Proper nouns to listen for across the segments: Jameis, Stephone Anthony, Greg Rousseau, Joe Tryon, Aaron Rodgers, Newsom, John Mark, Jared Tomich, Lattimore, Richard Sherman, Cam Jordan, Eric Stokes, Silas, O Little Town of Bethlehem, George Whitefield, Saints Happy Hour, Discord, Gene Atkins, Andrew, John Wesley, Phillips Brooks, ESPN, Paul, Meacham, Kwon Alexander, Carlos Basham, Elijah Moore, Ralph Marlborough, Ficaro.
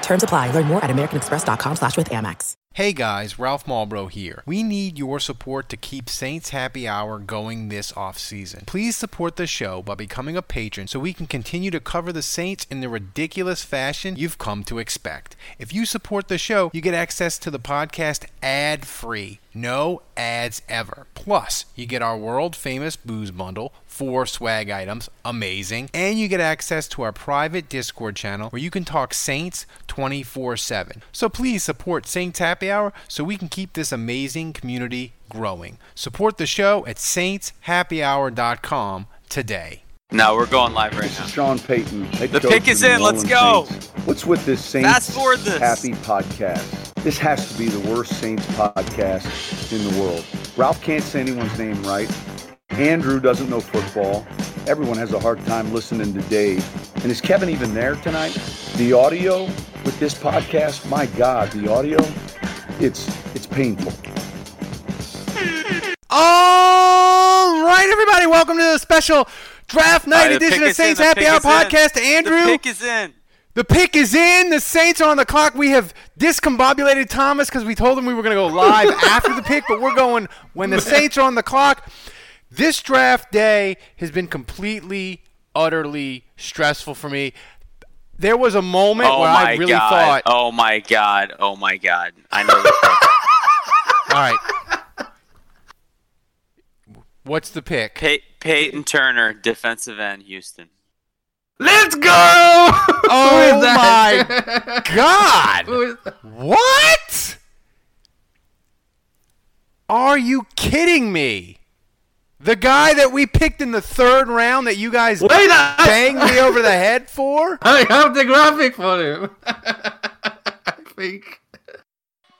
Terms apply. Learn more at americanexpress.com/withAmex. Hey guys, Ralph Marlborough here. We need your support to keep Saints Happy Hour going this off-season. Please support the show by becoming a patron so we can continue to cover the Saints in the ridiculous fashion you've come to expect. If you support the show, you get access to the podcast ad-free. No ads ever. Plus, you get our world-famous booze bundle, 4 swag items, amazing. And you get access to our private Discord channel where you can talk Saints 24/7. So please support Saints Happy Hour so we can keep this amazing community growing. Support the show at saintshappyhour.com today. No, we're going live right now. Sean Payton. The pick is in. Let's go. Saints. What's with this Saints Happy podcast? This has to be the worst Saints podcast in the world. Ralph can't say anyone's name right. Andrew doesn't know football. Everyone has a hard time listening to Dave. And is Kevin even there tonight? The audio with this podcast, my God, the audio, it's painful. All right, everybody, welcome to the special Draft Night edition of Saints Happy Hour podcast. Andrew, the pick is in. The pick is in. The Saints are on the clock. We have discombobulated Thomas because we told him we were going to go live after the pick, but we're going when the Saints are on the clock. This draft day has been completely, utterly stressful for me. There was a moment where I really thought, "Oh my God, I know the pick." All right, what's the pick? Payton Turner, defensive end, Houston. Let's go! Oh my God! What? Are you kidding me? The guy that we picked in the third round that you guys banged me over the head for? I have the graphic for him. I think.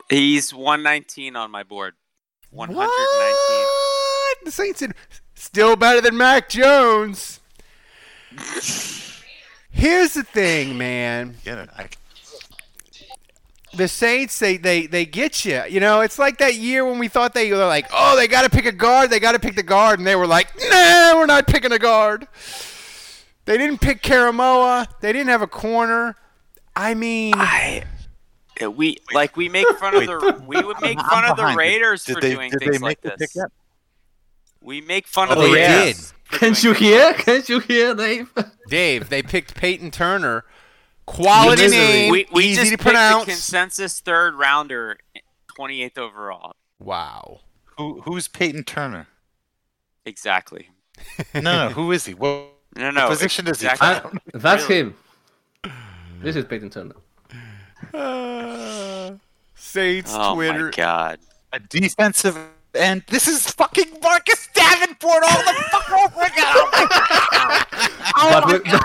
He's 119 on my board. 119. What? The Saints in... Still better than Mac Jones. Here's the thing, man. The Saints, they get you. You know, it's like that year when we thought they were like, oh, they got to pick a guard. They got to pick the guard. And they were like, nah, we're not picking a guard. They didn't pick Koramoah. They didn't have a corner. I mean, we make fun of the Raiders for doing things like this. We make fun of the Raiders. Can't you hear? Can't you hear, Dave? Dave, they picked Payton Turner. Quality name, we easy to pronounce. The consensus third rounder, 28th overall. Wow. Who's Payton Turner? Exactly. No, who is he? What position does he? That's him. This is Payton Turner. Saints Twitter. Oh my God. A defensive. And this is fucking Marcus Davenport all the fuck over again.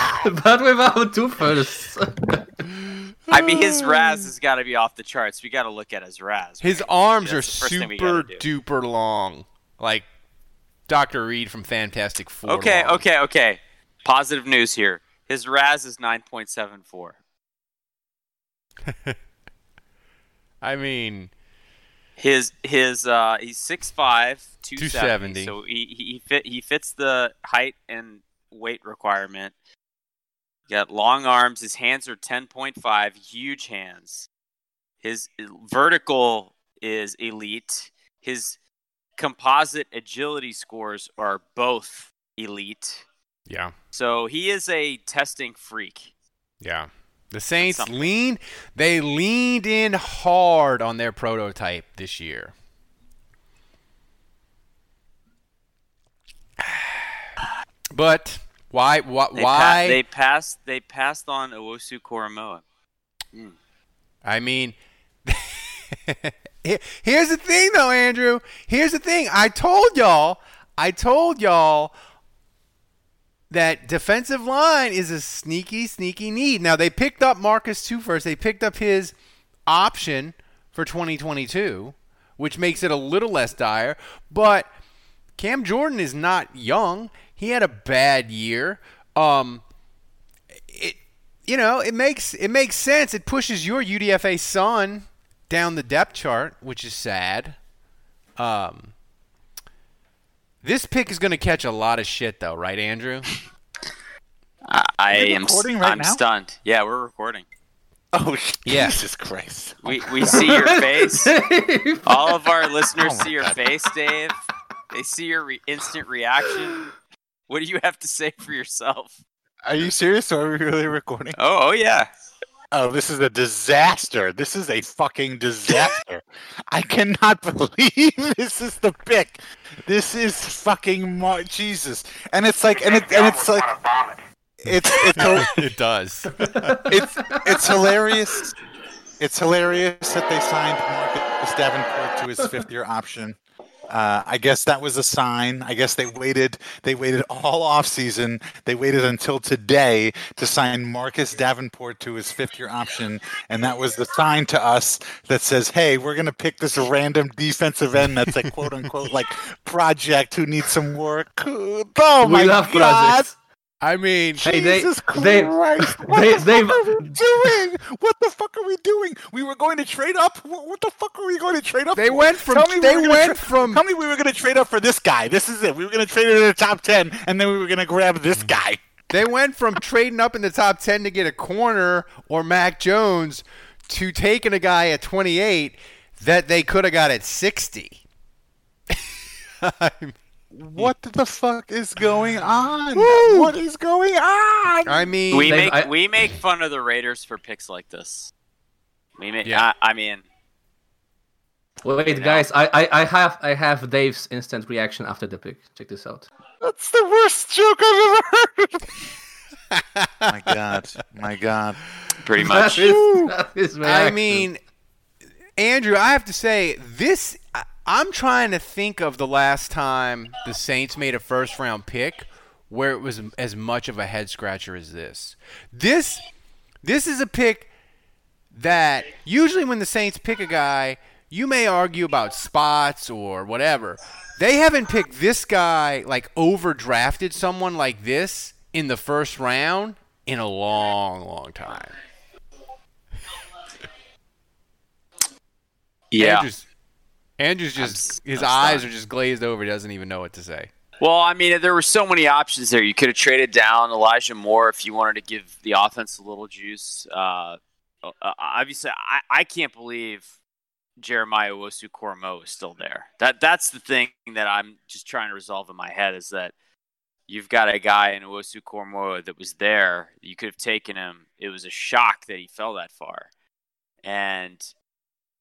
But without two firsts. I mean, his Raz has got to be off the charts. We got to look at his Raz. His arms are super duper long, like Dr. Reed from Fantastic Four. Okay. Positive news here. His Raz is 9.74. I mean. His he's 6'5", 270. So he fits the height and weight requirement. He got long arms. His hands are 10.5, huge hands. His vertical is elite. His composite agility scores are both elite. Yeah. So he is a testing freak. Yeah. The Saints leaned in hard on their prototype this year. But why they passed on Owusu-Koramoah. Mm. I mean, here's the thing though, Andrew. Here's the thing. I told y'all that defensive line is a sneaky need. Now, they picked up Marcus 2 first. They picked up his option for 2022, which makes it a little less dire. But Cam Jordan is not young. He had a bad year. It makes sense. It pushes your UDFA son down the depth chart, which is sad. This pick is going to catch a lot of shit, though, right, Andrew? I'm stunned. Yeah, we're recording. Oh, yeah. Jesus Christ. We see your face. All of our listeners see your face, Dave. They see your instant reaction. What do you have to say for yourself? Are you serious? Are we really recording? Oh yeah. Oh, this is a disaster. This is a fucking disaster. I cannot believe this is the pick. This is fucking Jesus. And it's like, it does. It's hilarious. It's hilarious that they signed Marcus Davenport to his fifth-year option. I guess that was a sign. I guess they waited. They waited all offseason. They waited until today to sign Marcus Davenport to his fifth-year option, and that was the sign to us that says, "Hey, we're gonna pick this random defensive end that's a quote unquote like project who needs some work." Oh my God! Projects. I mean, Jesus Christ! What the fuck are we doing? What the fuck are we doing? We were going to trade up. What the fuck are we going to trade up? Tell me we were going to trade up for this guy. This is it. We were going to trade it in the top 10, and then we were going to grab this guy. They went from trading up in the top 10 to get a corner or Mac Jones to taking a guy at 28 that they could have got at 60. I mean, what the fuck is going on? Woo! What is going on? I mean, we make fun of the Raiders for picks like this. Wait, guys, I have Dave's instant reaction after the pick. Check this out. That's the worst joke I've ever heard. My God. Pretty much. That is I mean, Andrew, I have to say this. I'm trying to think of the last time the Saints made a first-round pick where it was as much of a head-scratcher as this. This is a pick that usually when the Saints pick a guy, you may argue about spots or whatever. They haven't picked this guy, like overdrafted someone like this in the first round in a long, long time. Yeah. Andrew's his eyes are just glazed over. He doesn't even know what to say. Well, I mean, there were so many options there. You could have traded down Elijah Moore if you wanted to give the offense a little juice. Obviously, I can't believe Jeremiah Owusu-Koramoah is still there. That's the thing that I'm just trying to resolve in my head is that you've got a guy in Owusu-Koramoah that was there. You could have taken him. It was a shock that he fell that far. And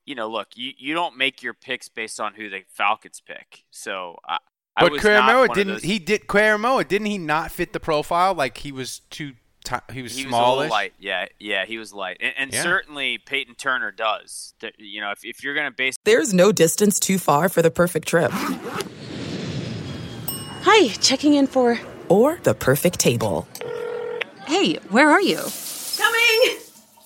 you know, look, you don't make your picks based on who the Falcons pick. So, Koramoah, didn't he not fit the profile? Like, he was he was smallish? Light. Yeah, he was light. And certainly Payton Turner does. You know, if you're going to base... There's no distance too far for the perfect trip. Hi, checking in for... Or the perfect table. Hey, where are you? Coming!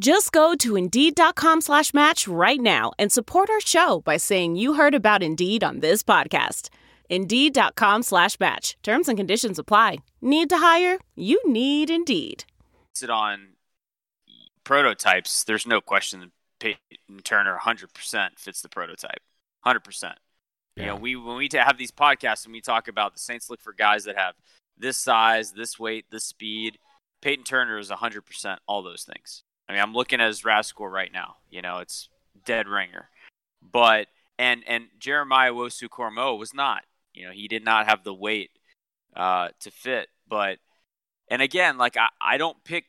Just go to Indeed.com/match right now and support our show by saying you heard about Indeed on this podcast. Indeed.com/match. Terms and conditions apply. Need to hire? You need Indeed. Sit on prototypes. There's no question that Payton Turner 100% fits the prototype. 100%. Yeah. You know, when we have these podcasts and we talk about the Saints look for guys that have this size, this weight, this speed. Payton Turner is 100% all those things. I mean, I'm looking at his RAS score right now. You know, it's dead ringer. But and Jeremiah Owusu-Koramoah was not. You know, he did not have the weight to fit. But and again, like I don't pick.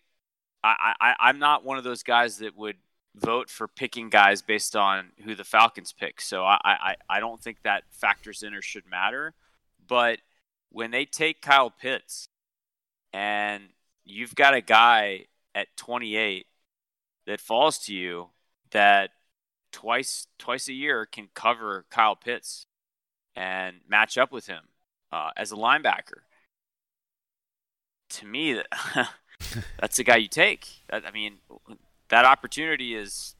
I'm not one of those guys that would vote for picking guys based on who the Falcons pick. So I don't think that factors in or should matter. But when they take Kyle Pitts and you've got a guy at 28 that falls to you that twice a year can cover Kyle Pitts and match up with him as a linebacker, to me, that's the guy you take. I mean, that opportunity is –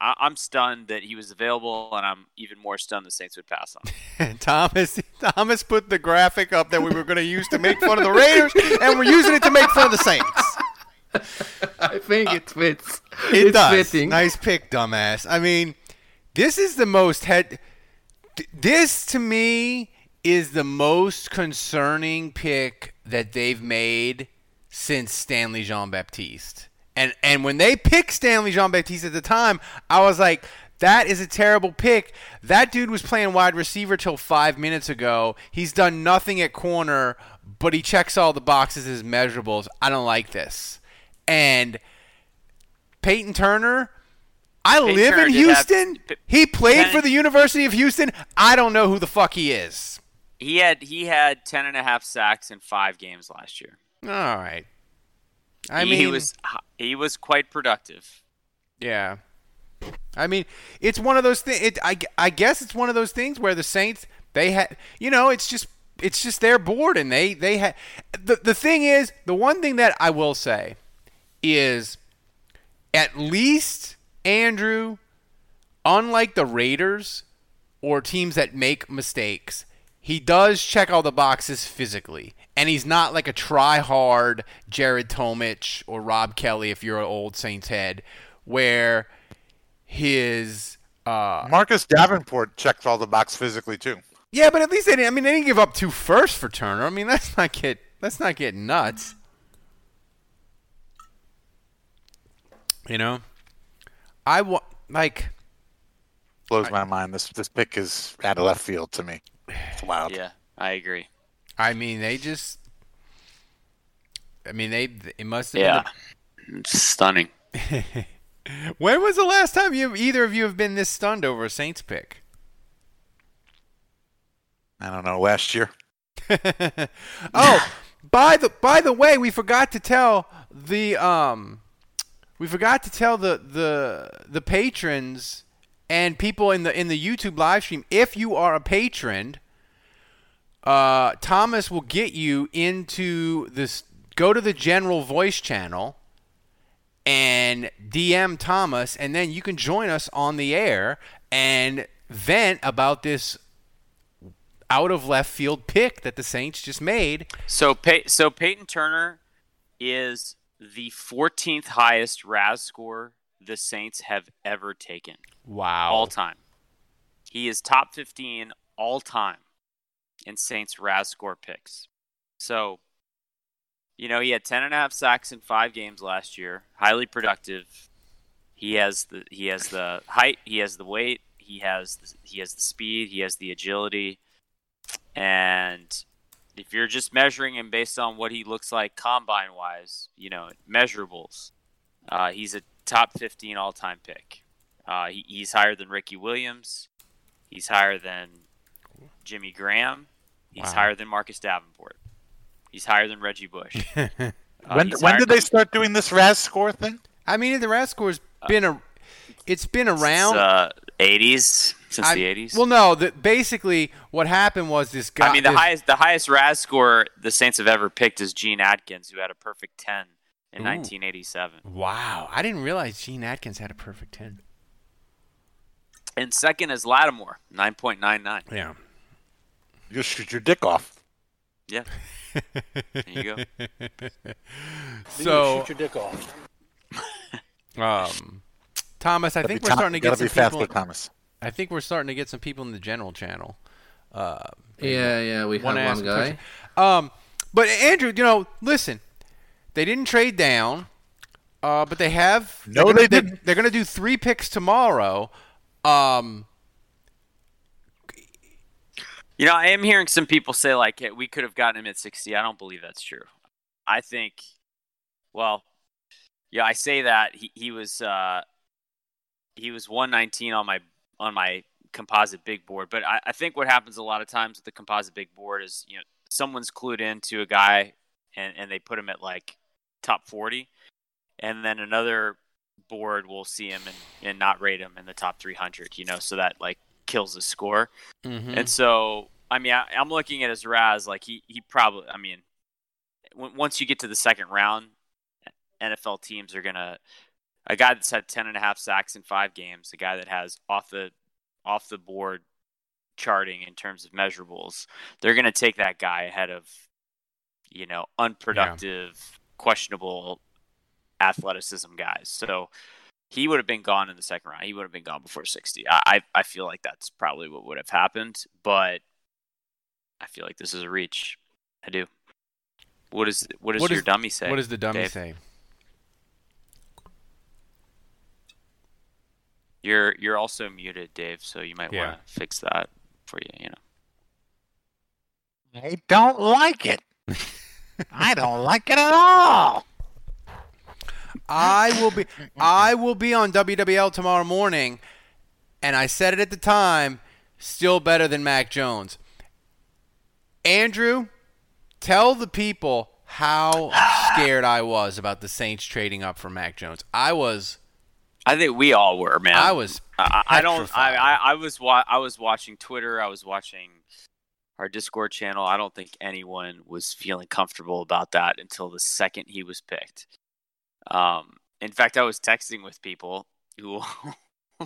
I'm stunned that he was available, and I'm even more stunned the Saints would pass on him. Thomas put the graphic up that we were going to use to make fun of the Raiders, and we're using it to make fun of the Saints. I think it fits. It does. Fitting. Nice pick, dumbass. I mean, this is the most this, to me, is the most concerning pick that they've made since Stanley Jean-Baptiste. And when they picked Stanley Jean-Baptiste at the time, I was like, that is a terrible pick. That dude was playing wide receiver till 5 minutes ago. He's done nothing at corner, but he checks all the boxes as measurables. I don't like this. And Payton Turner in Houston. He played for the University of Houston. I don't know who the fuck he is. He had 10.5 sacks in 5 games last year. All right. I mean, he was quite productive. Yeah. I mean, it's one of those things. I guess it's one of those things where the Saints, they had, you know, it's just their board, and they had. The thing is, the one thing that I will say is, at least Andrew, unlike the Raiders or teams that make mistakes, he does check all the boxes physically. And he's not like a try-hard Jared Tomich or Rob Kelly, if you're an old Saints head, where his Marcus Davenport checked all the box physically too. Yeah, but at least they didn't. I mean, they didn't give up 2 firsts for Turner. I mean, let's not get nuts. You know, blows my mind. This pick is out of left field to me. It's wild. Yeah, I agree. I mean, it must have been it's stunning. When was the last time either of you have been this stunned over a Saints pick? I don't know, last year. Oh, by the way, we forgot to tell the patrons and people in the YouTube live stream, if you are a patron, Thomas will get you into this. Go to the general voice channel and DM Thomas, and then you can join us on the air and vent about this out of left field pick that the Saints just made. So Payton Turner is the 14th highest RAS score the Saints have ever taken. Wow. All time. He is top 15 all time in Saints RAS score picks. So, you know, he had 10.5 sacks in 5 games last year. Highly productive. He has the height. He has the weight. He has the speed. He has the agility. And if you're just measuring him based on what he looks like combine wise, you know, measurables, he's a top 15 all time pick. He's higher than Ricky Williams. He's higher than Jimmy Graham. He's higher than Marcus Davenport. He's higher than Reggie Bush. When did they start doing this RAS score thing? I mean, the RAS score's been around since the 80s. Well, no, basically what happened was this guy. I mean, the highest RAS score the Saints have ever picked is Gene Atkins, who had a perfect 10 in 1987. Wow, I didn't realize Gene Atkins had a perfect 10. And second is Lattimore, 9.99. Yeah. You'll shoot your dick off. Yeah. There you go. So, you shoot your dick off. Thomas, I think we're starting to get some people. Thomas. I think we're starting to get some people in the general channel. We have one guy. But Andrew, you know, listen, they didn't trade down. But they have. No, they didn't. They're going to do 3 picks tomorrow. You know, I am hearing some people say, like, hey, we could have gotten him at 60. I don't believe that's true. I think, well, yeah, I say that. He was 119 on my composite big board. But I think what happens a lot of times with the composite big board is, you know, someone's clued into a guy and they put him at, like, top 40. And then another board will see him and not rate him in the top 300, you know, so that, like, kills the score. Mm-hmm. And so, I mean, I'm looking at his Raz, like, he probably, I mean, once you get to the second round, NFL teams are going to, a guy that's had 10.5 sacks in 5 games, a guy that has off the board charting in terms of measurables, they're going to take that guy ahead of, you know, unproductive, questionable athleticism guys. So he would have been gone in the second round. He would have been gone before 60. I feel like that's probably what would have happened, but I feel like this is a reach. I do. What does your dummy say? What does the dummy say? You're also muted, Dave, so you might want to fix that for you, you know. I don't like it. I don't like it at all. I will be on WWL tomorrow morning, and I said it at the time, still better than Mac Jones. Andrew, tell the people how scared I was about the Saints trading up for Mac Jones. I think we all were, man. I was. I was watching Twitter. I was watching our Discord channel. I don't think anyone was feeling comfortable about that until the second he was picked. In fact, I was texting with people who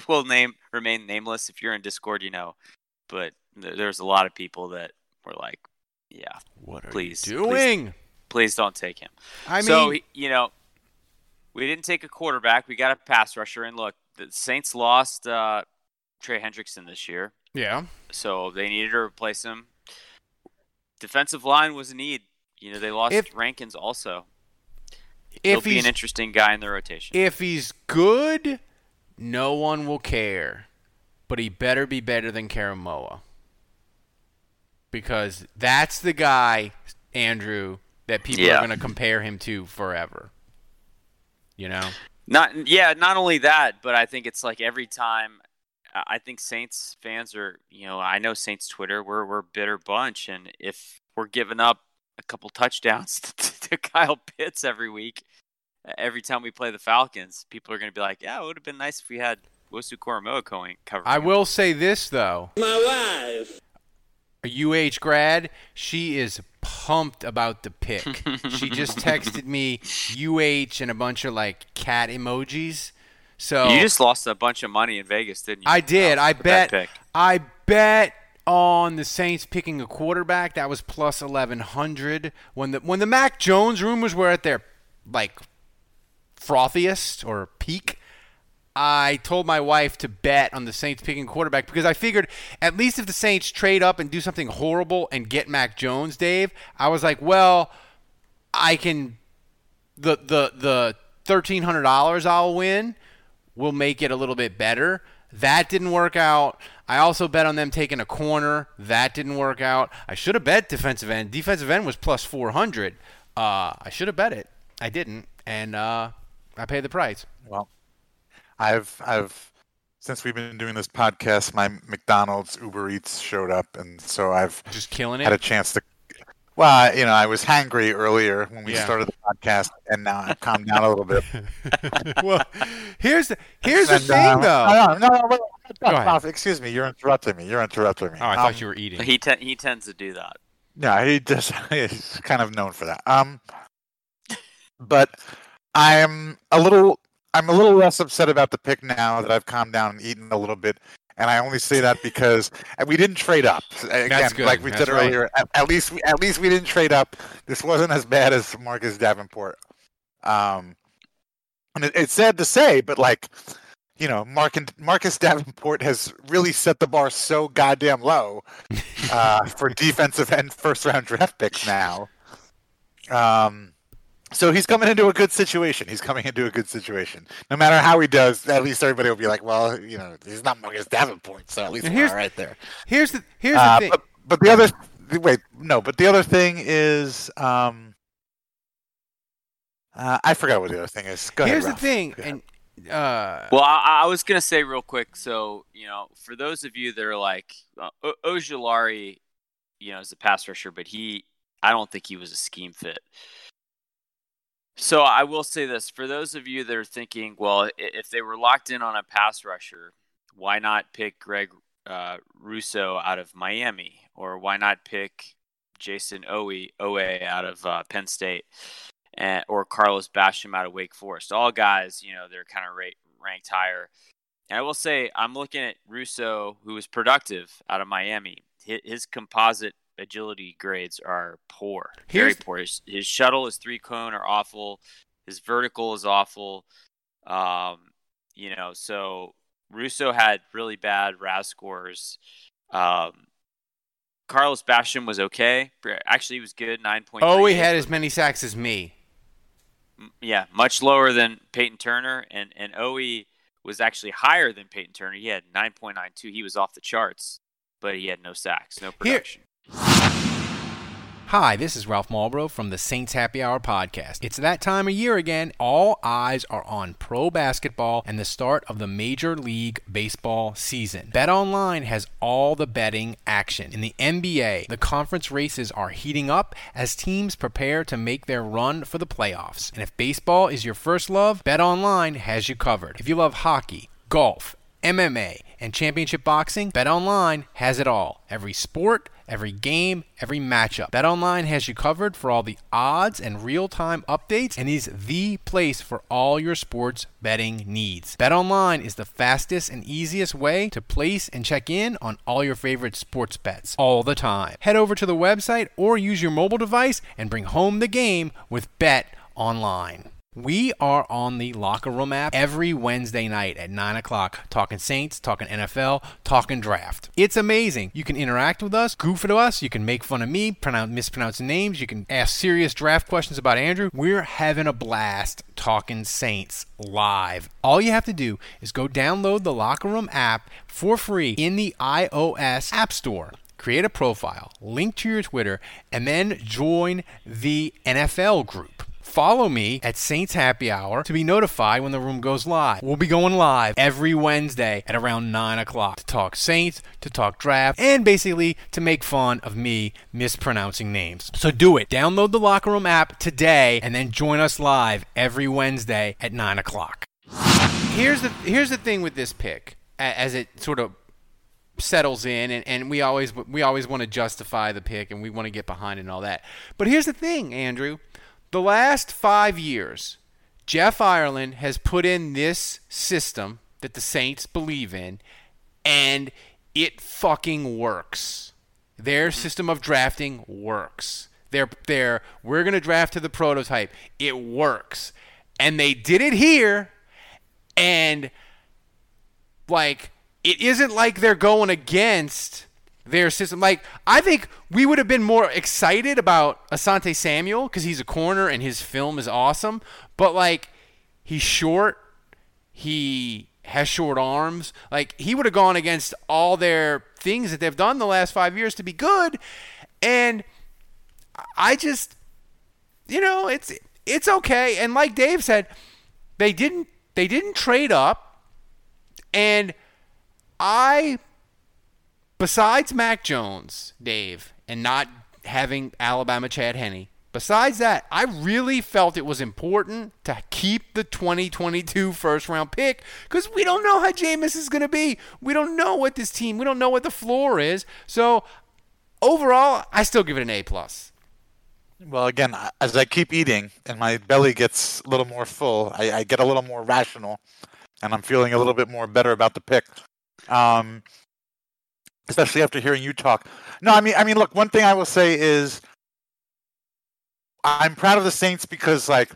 will remain nameless. If you're in Discord, you know. But there's a lot of people that were like, "Yeah, what are you doing? Please don't take him." I mean, so you know. We didn't take a quarterback. We got a pass rusher. And look, the Saints lost Trey Hendrickson this year. Yeah. So they needed to replace him. Defensive line was a need. You know, they lost Rankins also. He'll be an interesting guy in the rotation. If he's good, no one will care. But he better be better than Koramoah. Because that's the guy, Andrew, that people are going to compare him to forever. You know, not only that, but I think it's like every time I think Saints fans are, you know, I know Saints Twitter, we're a bitter bunch. And if we're giving up a couple touchdowns to Kyle Pitts every week, every time we play the Falcons, people are going to be like, yeah, it would have been nice if we had Owusu-Koramoah covering. I will say this, though. My wife, a grad, she is pumped about the pick. She just texted me and a bunch of like cat emojis. So you just lost a bunch of money in Vegas, didn't you? I did. I bet on the Saints picking a quarterback. That was plus 1,100 when the Mac Jones rumors were at their like frothiest or peak. I told my wife to bet on the Saints picking quarterback because I figured at least if the Saints trade up and do something horrible and get Mac Jones, Dave, I was like, well, I can the $1,300 I'll win will make it a little bit better. That didn't work out. I also bet on them taking a corner. That didn't work out. I should have bet defensive end. Defensive end was plus 400. I should have bet it. I didn't, and I paid the price. Well. I've since we've been doing this podcast, my McDonald's Uber Eats showed up, and so I've just killing it. Had a chance to. Well, you know, I was hangry earlier when we started the podcast, and now I've calmed down a little bit. Well, here's the thing, though. No, excuse me. You're interrupting me. Oh, I thought you were eating. He tends to do that. Yeah, he's kind of known for that. But I'm a little less upset about the pick now that I've calmed down and eaten a little bit, and I only say that because we didn't trade up. Again, that's good. Like we said earlier, at least we didn't trade up. This wasn't as bad as Marcus Davenport. And it's sad to say, but like, you know, Marcus Davenport has really set the bar so goddamn low for defensive end first round draft picks now. So he's coming into a good situation. He's coming into a good situation. No matter how he does, at least everybody will be like, well, you know, he's not Marcus Davenport, so at least we're all right there. Here's the thing. But the other – wait, no. But the other thing is I forgot what the other thing is. Go ahead, Ralph. The thing. And well, I was going to say real quick. So, you know, for those of you that are like Ojulari, you know, is a pass rusher, but I don't think he was a scheme fit. So I will say this, for those of you that are thinking, well, if they were locked in on a pass rusher, why not pick Greg Rousseau out of Miami? Or why not pick Jayson Oweh out of Penn State? Or Carlos Basham out of Wake Forest? All guys, you know, they're kind of ranked higher. And I will say, I'm looking at Rousseau, who was productive out of Miami. His composite agility grades are poor, very poor. His shuttle, his three cone are awful. His vertical is awful. You know, so Rousseau had really bad RAS scores. Carlos Basham was okay. Actually, he was good, 9.3. Oh, he had as many sacks as me. Yeah, much lower than Payton Turner. And Oweh was actually higher than Payton Turner. He had 9.92. He was off the charts, but he had no sacks, no production. Hi, this is Ralph Marlborough from the Saints Happy Hour podcast. It's that time of year again. All eyes are on pro basketball and the start of the Major League Baseball season. BetOnline has all the betting action. In the NBA, the conference races are heating up as teams prepare to make their run for the playoffs. And if baseball is your first love, BetOnline has you covered. If you love hockey, golf, MMA, and championship boxing, BetOnline has it all. Every sport, every game, every matchup. BetOnline has you covered for all the odds and real-time updates and is the place for all your sports betting needs. BetOnline is the fastest and easiest way to place and check in on all your favorite sports bets all the time. Head over to the website or use your mobile device and bring home the game with BetOnline. We are on the Locker Room app every Wednesday night at 9 o'clock, talking Saints, talking NFL, talking draft. It's amazing. You can interact with us, goof at us, you can make fun of me, mispronounce names, you can ask serious draft questions about Andrew. We're having a blast talking Saints live. All you have to do is go download the Locker Room app for free in the iOS App Store. Create a profile, link to your Twitter, and then join the NFL group. Follow me at Saints Happy Hour to be notified when the room goes live. We'll be going live every Wednesday at around 9 o'clock to talk Saints, to talk draft, and basically to make fun of me mispronouncing names. So do it. Download the Locker Room app today and then join us live every Wednesday at 9 o'clock. Here's the thing with this pick as it sort of settles in, and we always want to justify the pick and we want to get behind it and all that. But here's the thing, Andrew. The last 5 years, Jeff Ireland has put in this system that the Saints believe in, and it fucking works. Their system of drafting works. We're going to draft to the prototype. It works. And they did it here, and, like, it isn't like they're going against their system. Like, I think we would have been more excited about Asante Samuel because he's a corner and his film is awesome. But, like, he's short. He has short arms. Like, he would have gone against all their things that they've done the last 5 years to be good. And I just, you know, it's okay. And like Dave said, they didn't trade up. And besides Mac Jones, Dave, and not having Alabama Chad Henne, besides that, I really felt it was important to keep the 2022 first-round pick because we don't know how Jameis is going to be. We don't know what this team – we don't know what the floor is. So, overall, I still give it an A+. Well, again, as I keep eating and my belly gets a little more full, I get a little more rational, and I'm feeling a little bit more better about the pick. Especially after hearing you talk. No, I mean, look, one thing I will say is I'm proud of the Saints because, like,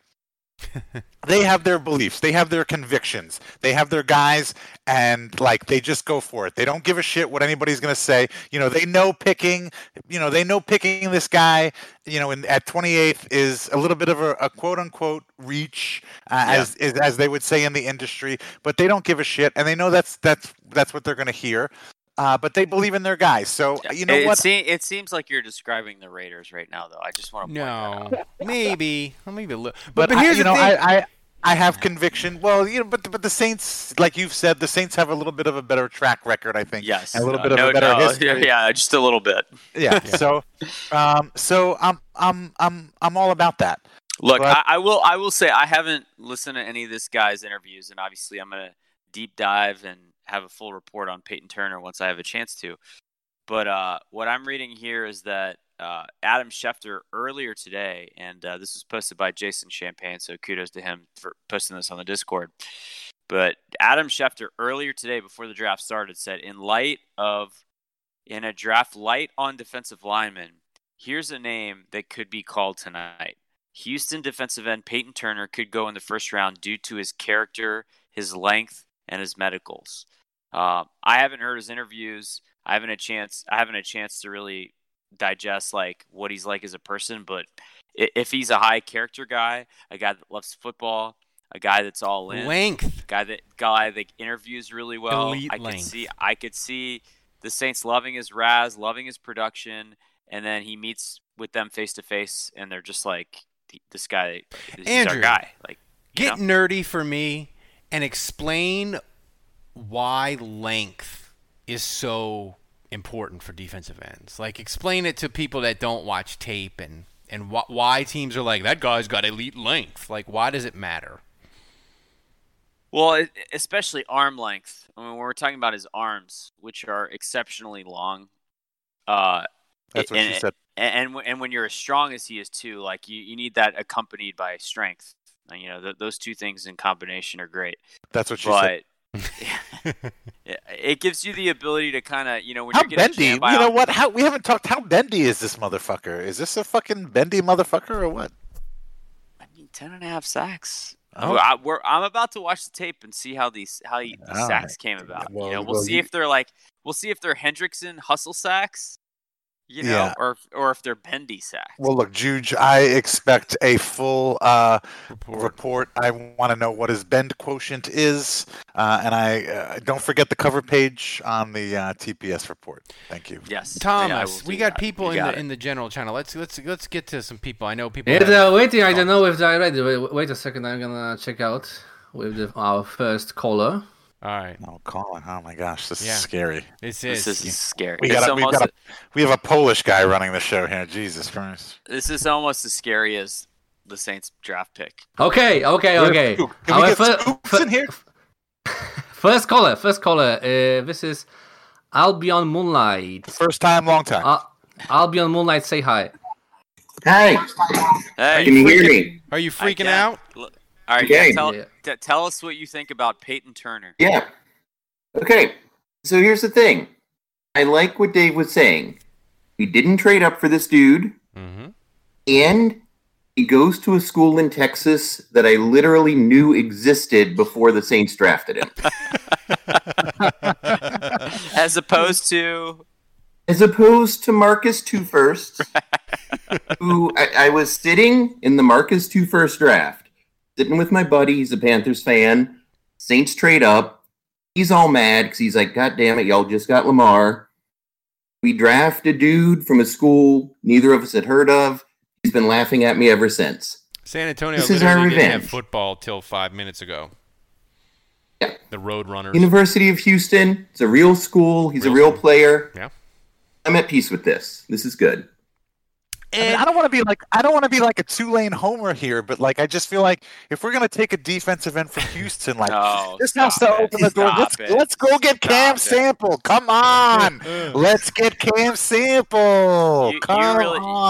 They have their beliefs. They have their convictions. They have their guys, and, like, they just go for it. They don't give a shit what anybody's going to say. You know, they know picking. You know, they know picking this guy, you know, in, at 28th is a little bit of a quote-unquote reach, as they would say in the industry. But they don't give a shit, and they know that's what they're going to hear. But they believe in their guys, so you know what? It seems like you're describing the Raiders right now, though. I just want to point that out. maybe a little. But here's the thing. I have conviction. Well, you know, but the Saints, like you've said, the Saints have a little bit of a better track record, I think. Yes, and a little bit of a better history. Yeah, just a little bit. Yeah. So I'm all about that. Look, but I will say I haven't listened to any of this guy's interviews, and obviously I'm gonna deep dive and have a full report on Payton Turner once I have a chance to. But what I'm reading here is that Adam Schefter earlier today, and this was posted by Jason Champagne, so kudos to him for posting this on the Discord. But Adam Schefter earlier today, before the draft started, said, in a draft light on defensive linemen, here's a name that could be called tonight. Houston defensive end Payton Turner could go in the first round due to his character, his length, and his medicals. I haven't heard his interviews. I haven't a chance to really digest like what he's like as a person. But if he's a high character guy, a guy that loves football, a guy that's all in, length, guy that interviews really well. Elite I could see the Saints loving his razz, loving his production, and then he meets with them face to face, and they're just like, this guy, Andrew, our guy. Like, get nerdy for me and explain why length is so important for defensive ends. Like, explain it to people that don't watch tape and why teams are like, that guy's got elite length. Like, why does it matter? Well, especially arm length. I mean, when we're talking about his arms, which are exceptionally long. That's what she said. And when you're as strong as he is, too, like, you need that accompanied by strength. You know, those two things in combination are great. That's what you said. Yeah, it gives you the ability to kind of, you know, when you're getting bendy. You know what? We haven't talked. How bendy is this motherfucker? Is this a fucking bendy motherfucker or what? I mean, 10.5 sacks. Oh. I'm about to watch the tape and see how these sacks came about. Well, you know, we'll see if they're like, we'll see if they're Hendrickson hustle sacks. You know, or if they're bendy sacks. Well, look, Juge, I expect a full report. I want to know what his bend quotient is. And I don't forget the cover page on the TPS report. Thank you. Yes, Thomas, we got people in the general channel. Let's get to some people. I know people. Waiting, I don't know if I read it. Wait a second. I'm going to check out with our first caller. All right. Oh, Colin. Oh, my gosh. This is scary. This is scary. We have a Polish guy running the show here. Jesus Christ. This is almost as scary as the Saints draft pick. Okay. Can we get Scoops in here? First caller. This is Albion Moonlight. First time, long time. Albion Moonlight, say hi. Hey. Can you hear me? Are you freaking out? All right, okay. Tell us what you think about Payton Turner. Yeah. Okay, so here's the thing. I like what Dave was saying. He didn't trade up for this dude, and he goes to a school in Texas that I literally knew existed before the Saints drafted him. As opposed to Marcus 2-First, who I was sitting in the Marcus 2-First draft. Sitting with my buddy, he's a Panthers fan. Saints trade up. He's all mad because he's like, God damn it, y'all just got Lamar. We draft a dude from a school neither of us had heard of. He's been laughing at me ever since. San Antonio literally didn't have football till 5 minutes ago. Yeah. The Roadrunners. University of Houston. It's a real school. He's a real player. Yeah. I'm at peace with this. This is good. And I don't want to be like a Tulane homer here, but like I just feel like if we're gonna take a defensive end from Houston, like this has to open the door. Let's go get Cam Sample. Come on, let's get Cam Sample.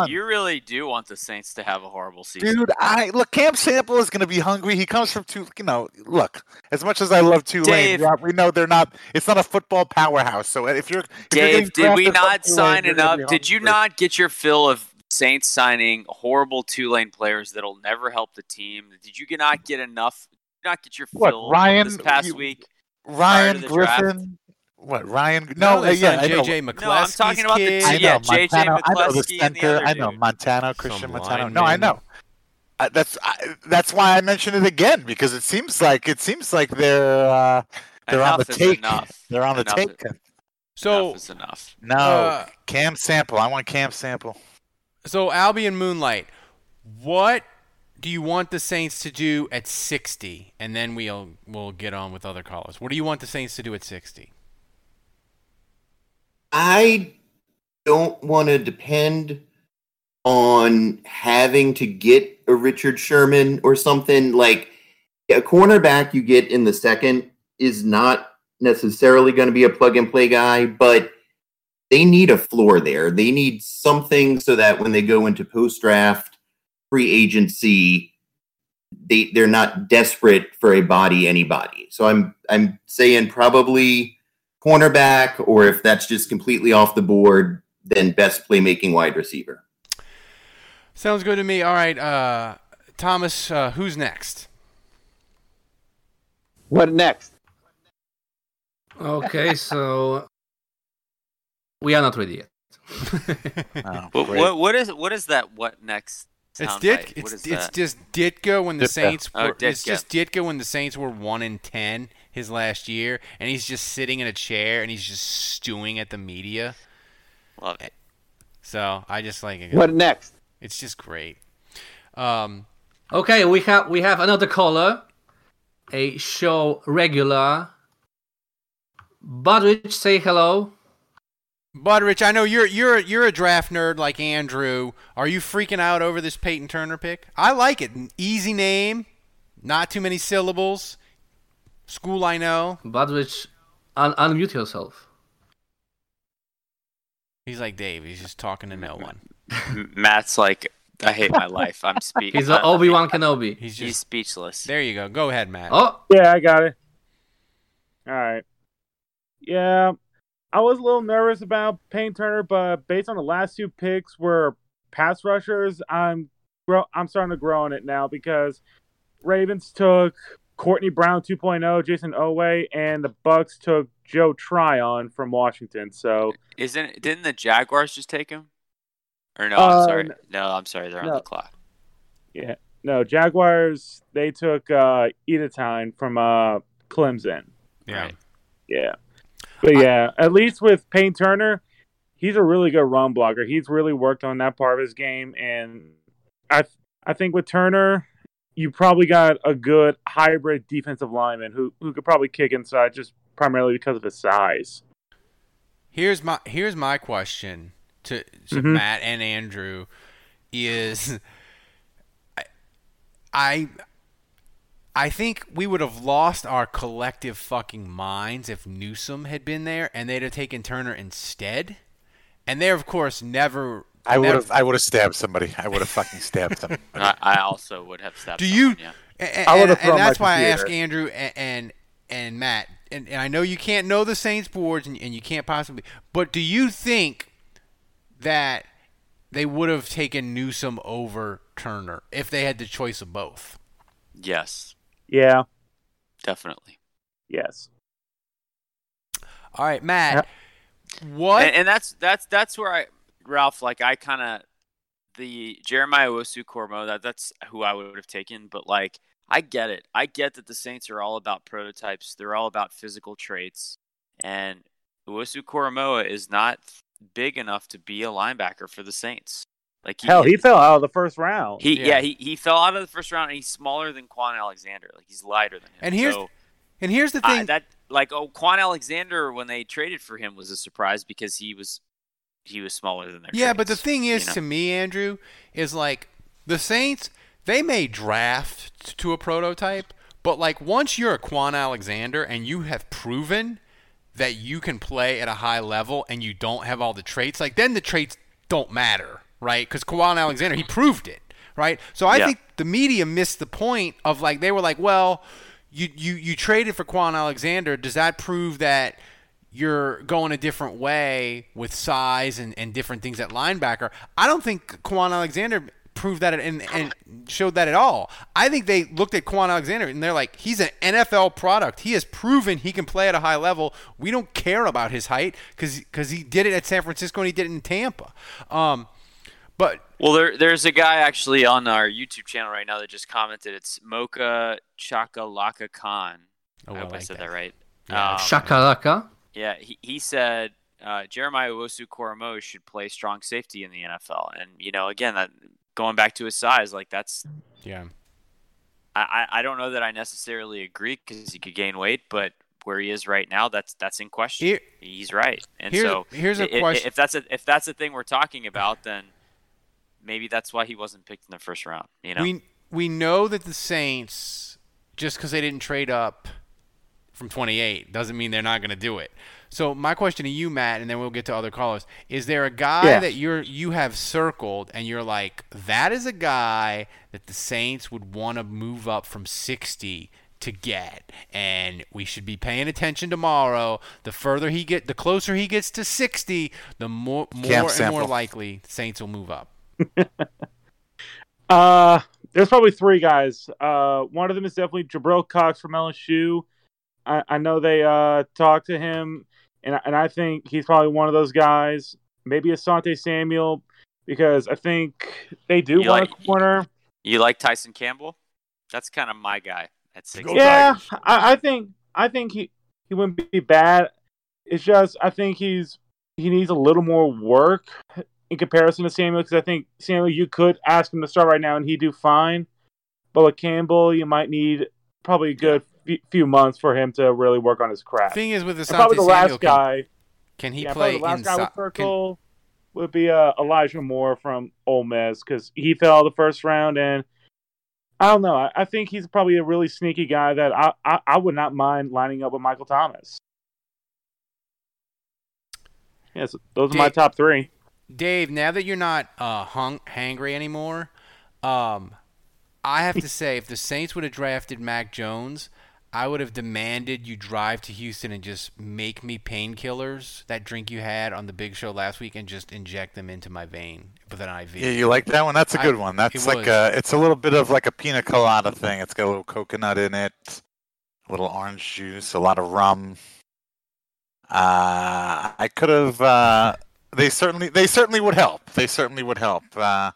You really do want the Saints to have a horrible season, dude. Cam Sample is gonna be hungry. He comes from Tulane. You know, look, as much as I love Tulane, Dave, we know they're not. It's not a football powerhouse. So if you're Dave, did we not sign it up? Did you not get your fill of Saints signing horrible two-lane players that'll never help the team. Did you not get enough? Did you not get your fill this past week? Ryan Griffin. Draft? What, Ryan? No, yeah, J.J. McCleskey's No, I'm talking about the team. Yeah, J.J. McCleskey. I know the center. I know Montano, Christian Montano. No, I know. That's why I mentioned it again, because it seems like they're on the take. They're on the take. So enough is enough. No, Cam Sample. I want Cam Sample. So Albion Moonlight, what do you want the Saints to do at 60? And then we'll get on with other callers. What do you want the Saints to do at 60? I don't want to depend on having to get a Richard Sherman or something. Like, a cornerback you get in the second is not necessarily going to be a plug-and-play guy, but they need a floor there. They need something so that when they go into post-draft, free agency, they're not desperate for a body, anybody. So I'm saying probably cornerback, or if that's just completely off the board, then best playmaking wide receiver. Sounds good to me. All right, Thomas, who's next? What next? Okay, so we are not ready yet. What is that? What next? It's just Ditka when the Saints were 1-10 his last year, and he's just sitting in a chair and he's just stewing at the media. Love it. So I just like it. What next? It's just great. Okay, we have another caller, a show regular. Budrich, say hello. Budrich, I know you're a draft nerd like Andrew. Are you freaking out over this Payton Turner pick? I like it. An easy name, not too many syllables. School I know. Budrich, unmute yourself. He's like Dave. He's just talking to no one. Matt's like, I hate my life. I'm speechless. He's an Obi-Wan Kenobi. He's speechless. There you go. Go ahead, Matt. Oh, yeah, I got it. All right. Yeah, I was a little nervous about Payton Turner, but based on the last two picks were pass rushers, I'm starting to grow on it now, because Ravens took Courtney Brown 2.0, Jayson Oweh, and the Bucks took Joe Tryon from Washington. So didn't the Jaguars just take him? Or no, I'm sorry. No, I'm sorry. They're on the clock. Yeah, no, Jaguars. They took Itatine from Clemson. Yeah, right. Yeah. But yeah, at least with Payton Turner, he's a really good run blocker. He's really worked on that part of his game, and I think with Turner, you probably got a good hybrid defensive lineman who could probably kick inside, just primarily because of his size. Here's my question to mm-hmm. Matt and Andrew is, I think we would have lost our collective fucking minds if Newsom had been there and they'd have taken Turner instead. And they're, of course, never. I would have stabbed somebody. I would have fucking stabbed somebody. I also would have stabbed. Do someone, you? Yeah. And that's why I ask Andrew and Matt. And I know you can't know the Saints boards and you can't possibly. But do you think that they would have taken Newsom over Turner if they had the choice of both? Yes. Yeah. Definitely. Yes. All right, Matt. Yep. What? And that's where I, Ralph, like I kind of, the Jeremiah Owusu-Koramoah, that's who I would have taken. But like, I get it. I get that the Saints are all about prototypes. They're all about physical traits. And Owusu-Koramoah is not big enough to be a linebacker for the Saints. Like he fell out of the first round. He fell out of the first round, and he's smaller than Kwon Alexander. Like, he's lighter than him. And here's the thing that Kwon Alexander, when they traded for him, was a surprise because he was smaller than their. Yeah, trades, but the thing is, to me, Andrew, is like the Saints, they may draft to a prototype, but like once you're a Kwon Alexander and you have proven that you can play at a high level and you don't have all the traits, like then the traits don't matter. Right, because Kwon Alexander, he proved it, right? So I think the media missed the point of, like, they were like, well, you traded for Kwon Alexander. Does that prove that you're going a different way with size and different things at linebacker. I don't think Kwon Alexander proved that and showed that at all. I think they looked at Kwon Alexander and they're like, he's an NFL product. He has proven he can play at a high level. We don't care about his height because he did it at San Francisco and he did it in Tampa. Well, there's a guy actually on our YouTube channel right now that just commented. It's Mocha Chakalaka Khan. Oh, I hope I said that right. Yeah. Chakalaka? Yeah, he said Jeremiah Owusu-Koramoah should play strong safety in the NFL. And, you know, again, that, going back to his size, like that's – yeah. I don't know that I necessarily agree because he could gain weight, but where he is right now, that's in question. He's right. And here's a question. If that's a thing we're talking about, then – maybe that's why he wasn't picked in the first round. You know, we know that the Saints, just because they didn't trade up from 28, doesn't mean they're not going to do it. So my question to you, Matt, and then we'll get to other callers: is there a guy that you have circled and you're like, that is a guy that the Saints would want to move up from 60 to get, and we should be paying attention tomorrow? The further the closer he gets to 60, the more likely the Saints will move up. There's probably three guys. One of them is definitely Jabril Cox from LSU. I know they talked to him, and I think he's probably one of those guys. Maybe Asante Samuel, because I think they do want a corner. You like Tyson Campbell? That's kind of my guy at 60. Yeah, I think he wouldn't be bad. It's just I think he needs a little more work in comparison to Samuel, because I think Samuel, you could ask him to start right now and he'd do fine. But with Campbell, you might need probably a good few months for him to really work on his craft. Thing is, with Asante probably the Samuel, last guy, can he play the last inside? Guy with circle would be Elijah Moore from Ole Miss, because he fell the first round, and I don't know. I think he's probably a really sneaky guy that I would not mind lining up with Michael Thomas. Yes, those are my top three. Dave, now that you're not hangry anymore, I have to say, if the Saints would have drafted Mac Jones, I would have demanded you drive to Houston and just make me painkillers, that drink you had on the big show last week, and just inject them into my vein with an IV. Yeah, you like that one? That's a good one. That's like it's a little bit of like a pina colada thing. It's got a little coconut in it, a little orange juice, a lot of rum. I could have... They certainly would help. They certainly would help. But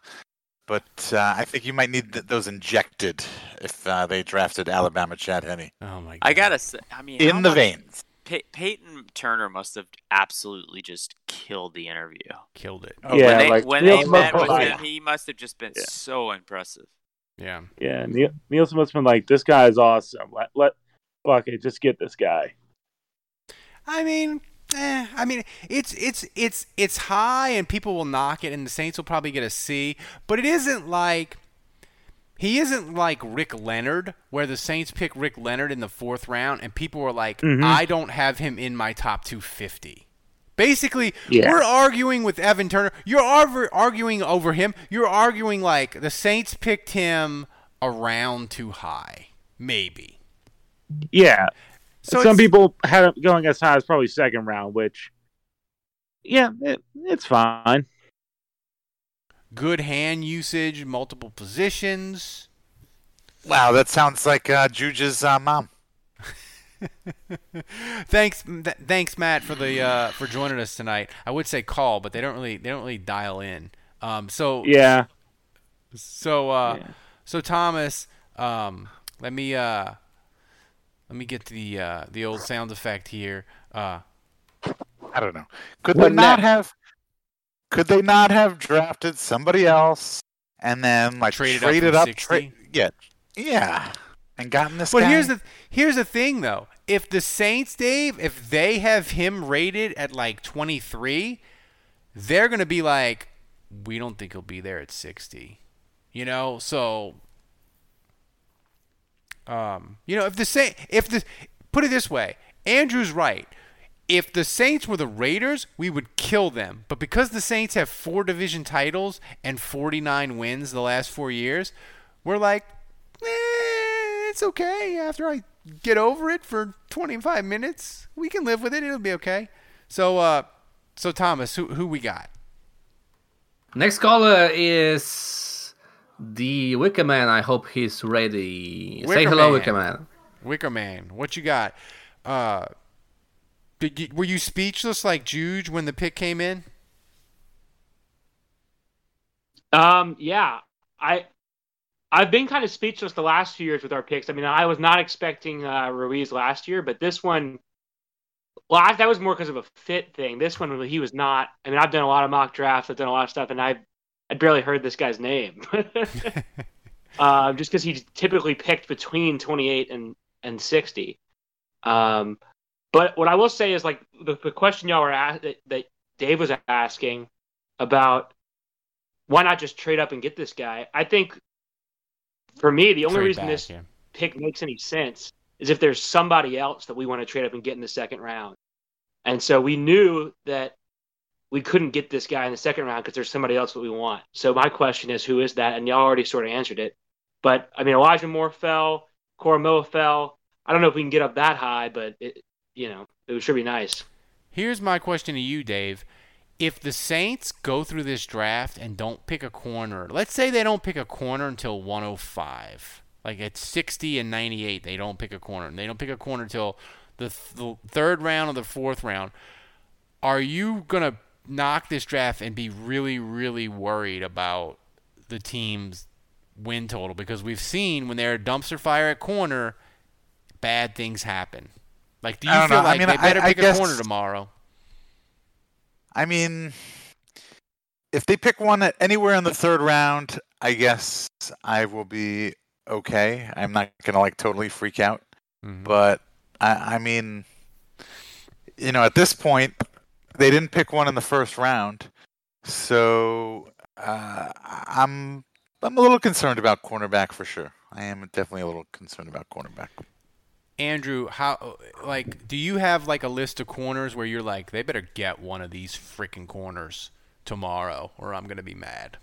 I think you might need those injected if they drafted Alabama Chad Henne. Oh my God! I gotta say, I mean, in the veins. Payton Turner must have absolutely just killed the interview. Killed it. Oh, yeah. When they met with him, he must have just been so impressive. Yeah. Yeah. Nielsen must have been like, "This guy is awesome. Just get this guy." I mean. I mean, it's high, and people will knock it, and the Saints will probably get a C. But it isn't like he isn't like Rick Leonard, where the Saints pick Rick Leonard in the fourth round, and people were like, "I don't have him in my top 250." Basically, we're arguing with Evan Turner. You're arguing over him. You're arguing like the Saints picked him a round too high, maybe. Yeah. So some people had it going as high as probably second round, which, it's fine. Good hand usage, multiple positions. Wow, that sounds like Juju's mom. Thanks, Matt, for the for joining us tonight. I would say call, but they don't really dial in. So Thomas, let me. Let me get to the old sound effect here. I don't know. Could they not have drafted somebody else and then like traded up? And gotten this. But here's the thing though. If the Saints, Dave, if they have him rated at like 23, they're gonna be like, we don't think he'll be there at 60. You know, so. Put it this way, Andrew's right. If the Saints were the Raiders, we would kill them. But because the Saints have 4 division titles and 49 wins the last 4 years, we're like, It's okay. After I get over it for 25 minutes, we can live with it. It'll be okay. So Thomas, who we got? Next caller is the Wicker Man. I hope he's ready. Say hello, Wicker Man. What you got? Were you speechless like Juge when the pick came in? Yeah. I've been kind of speechless the last few years with our picks. I mean, I was not expecting Ruiz last year, but this one, that was more because of a fit thing. This one, he was not. I mean, I've done a lot of mock drafts. I've done a lot of stuff, and I'd barely heard this guy's name. Just because he typically picked between 28 and 60. But what I will say is, like, the question y'all were asked, that Dave was asking about why not just trade up and get this guy. I think, for me, the only reason this pick makes any sense is if there's somebody else that we want to trade up and get in the second round. And so we knew that we couldn't get this guy in the second round because there's somebody else that we want. So my question is, who is that? And y'all already sort of answered it. But, I mean, Elijah Moore fell. Koramoah fell. I don't know if we can get up that high, but, it should be nice. Here's my question to you, Dave. If the Saints go through this draft and don't pick a corner, let's say they don't pick a corner until 105. Like at 60 and 98, they don't pick a corner. And they don't pick a corner until the third round or the fourth round. Are you going to knock this draft and be really, really worried about the team's win total? Because we've seen when they're a dumpster fire at corner, bad things happen. Like, do you feel like they better pick a corner tomorrow? I mean, if they pick one anywhere in the third round, I guess I will be okay. I'm not gonna totally freak out, but I mean, at this point, they didn't pick one in the first round, so I'm a little concerned about cornerback for sure. I am definitely a little concerned about cornerback. Andrew, how do you have a list of corners where you're like, they better get one of these freaking corners tomorrow or I'm going to be mad?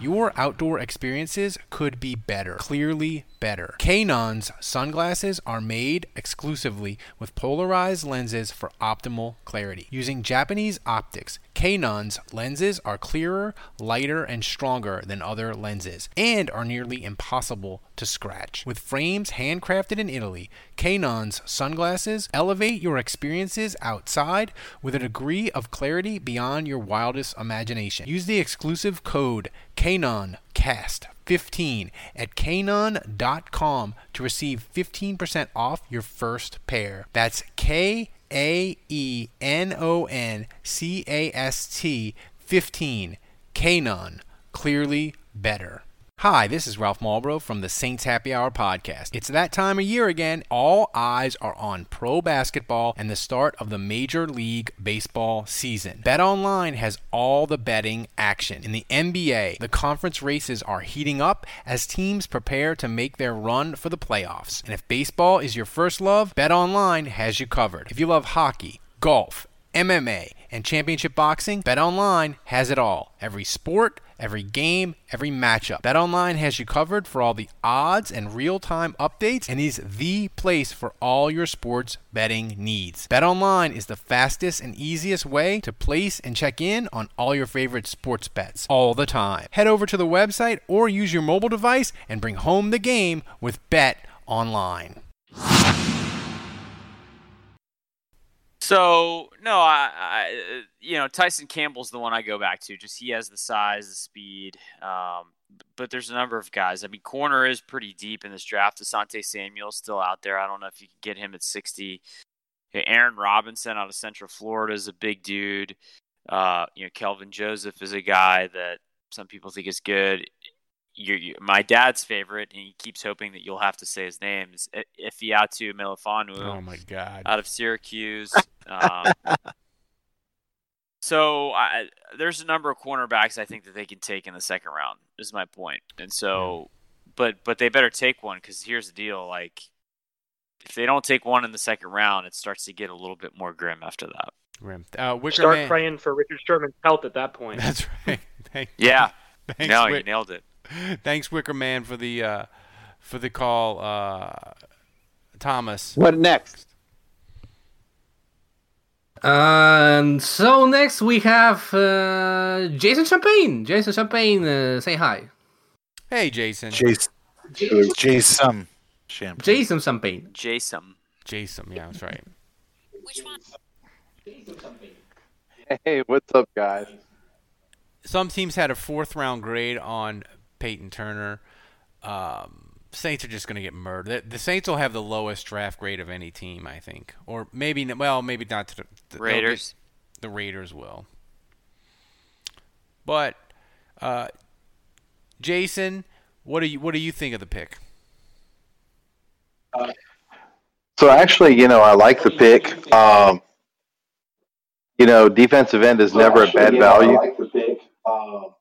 Your outdoor experiences could be better. Clearly better. Canon's sunglasses are made exclusively with polarized lenses for optimal clarity. Using Japanese optics, Canon's lenses are clearer, lighter, and stronger than other lenses, and are nearly impossible to scratch. With frames handcrafted in Italy, Canon's sunglasses elevate your experiences outside with a degree of clarity beyond your wildest imagination. Use the exclusive code CanonCast15 at canon.com to receive 15% off your first pair. That's CANONCAST15. Canon. Clearly better. Hi, this is Ralph Marlborough from the Saints Happy Hour podcast. It's that time of year again. All eyes are on pro basketball and the start of the Major League Baseball season. BetOnline has all the betting action. In the NBA, the conference races are heating up as teams prepare to make their run for the playoffs. And if baseball is your first love, BetOnline has you covered. If you love hockey, golf, MMA, and championship boxing, BetOnline has it all. Every sport, every game, every matchup. BetOnline has you covered for all the odds and real-time updates and is the place for all your sports betting needs. BetOnline is the fastest and easiest way to place and check in on all your favorite sports bets all the time. Head over to the website or use your mobile device and bring home the game with BetOnline. So, no, I Tyson Campbell's the one I go back to. Just he has the size, the speed. But there's a number of guys. I mean, corner is pretty deep in this draft. Asante Samuel's still out there. I don't know if you can get him at 60. Aaron Robinson out of Central Florida is a big dude. Kelvin Joseph is a guy that some people think is good. My dad's favorite, and he keeps hoping that you'll have to say his name, is Ifeatu Melifonwu. Oh, my God. Out of Syracuse. So there's a number of cornerbacks I think that they can take in the second round is my point. And so, but they better take one, because here's the deal. If they don't take one in the second round, it starts to get a little bit more grim after that. Grim. Start praying for Richard Sherman's health at that point. That's right. Thanks. Yeah. Thanks. No, you nailed it. Thanks, Wicker Man, for the call, Thomas. What next? And so next we have Jason Champagne. Jason Champagne, say hi. Hey, Jason. Jason Champagne. Yeah, that's right. Which one? Jason Champagne. Hey, what's up, guys? Some teams had a fourth-round grade on Payton Turner. Saints are just going to get murdered. The Saints will have the lowest draft grade of any team, I think. Or maybe, well, maybe not to the Raiders. The Raiders will. But, Jason, what do you think of the pick? So actually, you know, I like the pick. You know, defensive end is never a bad value.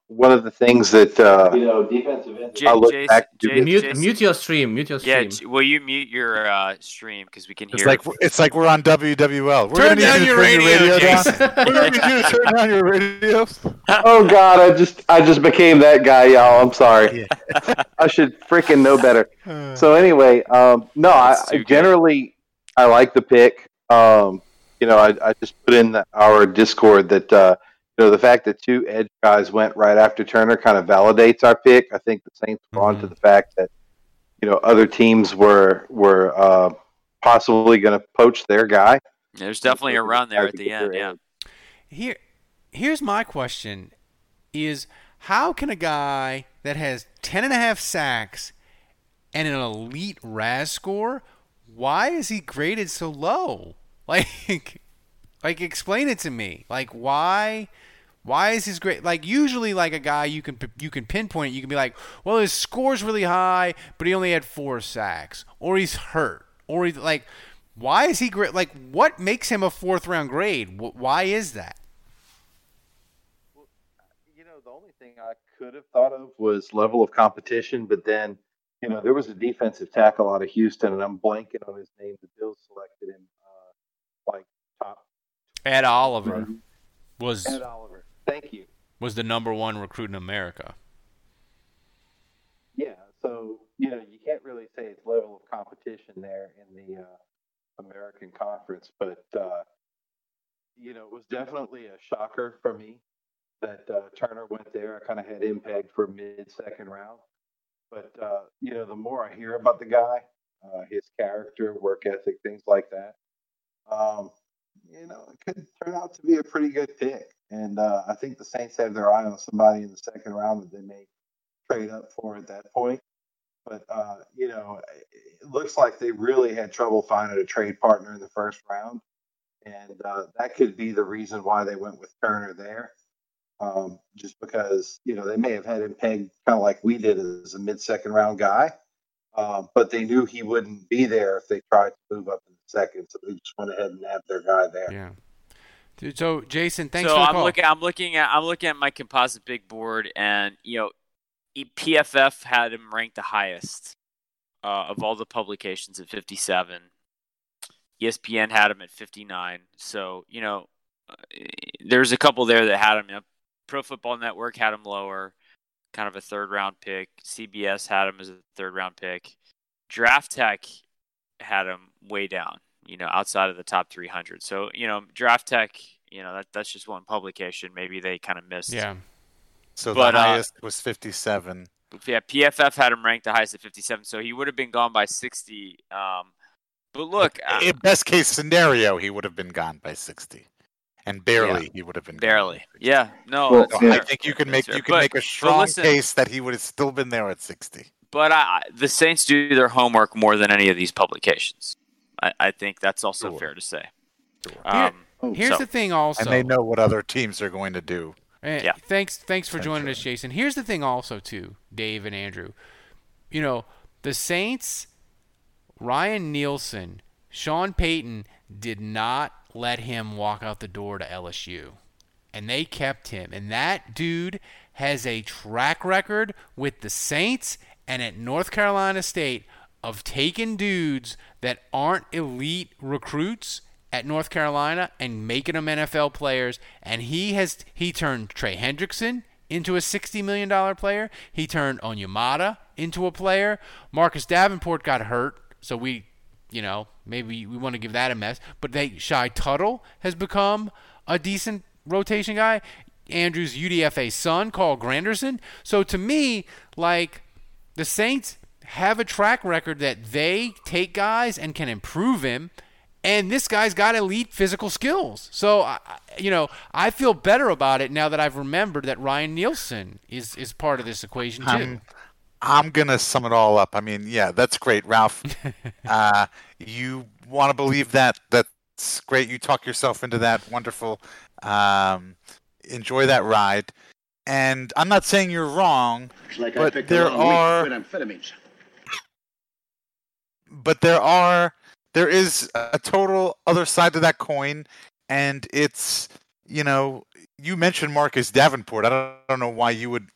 One of the things that you know, defensive end. Mute your stream. Yeah, will you mute your stream because we can hear. It's like we're on WWL. We're turn down your radio, Jason. What are you doing? Turn down your radio. Oh God, I just became that guy, y'all. I'm sorry. Yeah. I should freaking know better. So anyway, no, I like the pick. You know, I just put in our Discord that. You know, the fact that two edge guys went right after Turner kind of validates our pick. I think the Saints were on to the fact that, you know, other teams were possibly going to poach their guy. There's definitely a run there at the end, yeah. Here's my question is how can a guy that has 10.5 sacks and an elite RAS score, why is he graded so low? Like, explain it to me. Like, why is his grade? Like, usually, like, a guy you can pinpoint. You can be like, well, his score's really high, but he only had 4 sacks. Or he's hurt. Or he's, like, why is he great? Like, what makes him a fourth-round grade? Why is that? Well, you know, the only thing I could have thought of was level of competition, but then, you know, there was a defensive tackle out of Houston, and I'm blanking on his name. The Bills selected him, like, top. Ed Oliver. Thank you. Was the #1 recruit in America. Yeah, so you know you can't really say it's level of competition there in the American Conference, but you know it was definitely a shocker for me that Turner went there. I kind of had him pegged for mid-second round, but you know the more I hear about the guy, his character, work ethic, things like that. You know, it could turn out to be a pretty good pick. And I think the Saints have their eye on somebody in the second round that they may trade up for at that point. But, you know, it looks like they really had trouble finding a trade partner in the first round. And that could be the reason why they went with Turner there. Just because, you know, they may have had him pegged kind of like we did as a mid-second round guy. But they knew he wouldn't be there if they tried to move up in the second, so they just went ahead and nabbed their guy there. Yeah. Dude, so Jason, thanks for the call. I'm looking at my composite big board, and you know, PFF had him ranked the highest of all the publications at 57. ESPN had him at 59. So you know, there's a couple there that had him. You know, Pro Football Network had him lower. Kind of a third-round pick. CBS had him as a third-round pick. Draft Tech had him way down, you know, outside of the top 300. So, you know, Draft Tech, you know, that's just one publication. Maybe they kind of missed. Yeah. So the highest was 57. Yeah, PFF had him ranked the highest at 57, so he would have been gone by 60. But look. In best-case scenario, he would have been gone by 60. And barely, yeah. He would have been barely. Yeah, no. Well, I think you can make a strong case that he would have still been there at 60. But the Saints do their homework more than any of these publications. I think that's also fair to say. Sure. Here's the thing, also, and they know what other teams are going to do. And yeah. Thanks for joining us, Jason. Here's the thing, also, too, Dave and Andrew. You know, the Saints, Ryan Nielsen, Sean Payton did not let him walk out the door to LSU. And they kept him. And that dude has a track record with the Saints and at North Carolina State of taking dudes that aren't elite recruits at North Carolina and making them NFL players. And he turned Trey Hendrickson into a $60 million player. He turned Onyemata into a player. Marcus Davenport got hurt, so we, you know, maybe we want to give that a mess. But Shai Tuttle has become a decent rotation guy. Andrew's UDFA son, Carl Granderson. So to me, like, the Saints have a track record that they take guys and can improve him. And this guy's got elite physical skills. So, you know, I feel better about it now that I've remembered that Ryan Nielsen is part of this equation, too. I'm going to sum it all up. I mean, yeah, that's great, Ralph. You want to believe that? That's great. You talk yourself into that. Wonderful. Enjoy that ride. And I'm not saying you're wrong, like but there is a total other side to that coin, and it's, you know, you mentioned Marcus Davenport. I don't know why you would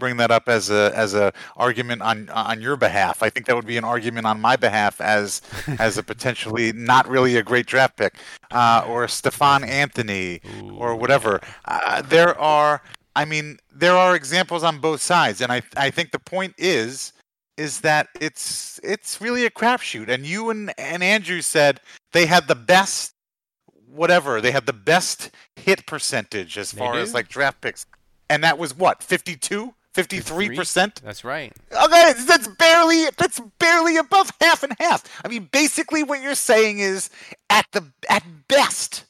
bring that up as a argument on your behalf. I think that would be an argument on my behalf as a potentially not really a great draft pick, or Stephone Anthony or whatever. There are examples on both sides, and I think the point is that it's really a crapshoot. And you and Andrew said they had the best whatever. They had the best hit percentage as far as like draft picks. And that was what, 52? 53%? That's right. Okay, that's barely above half and half. I mean, basically what you're saying is at best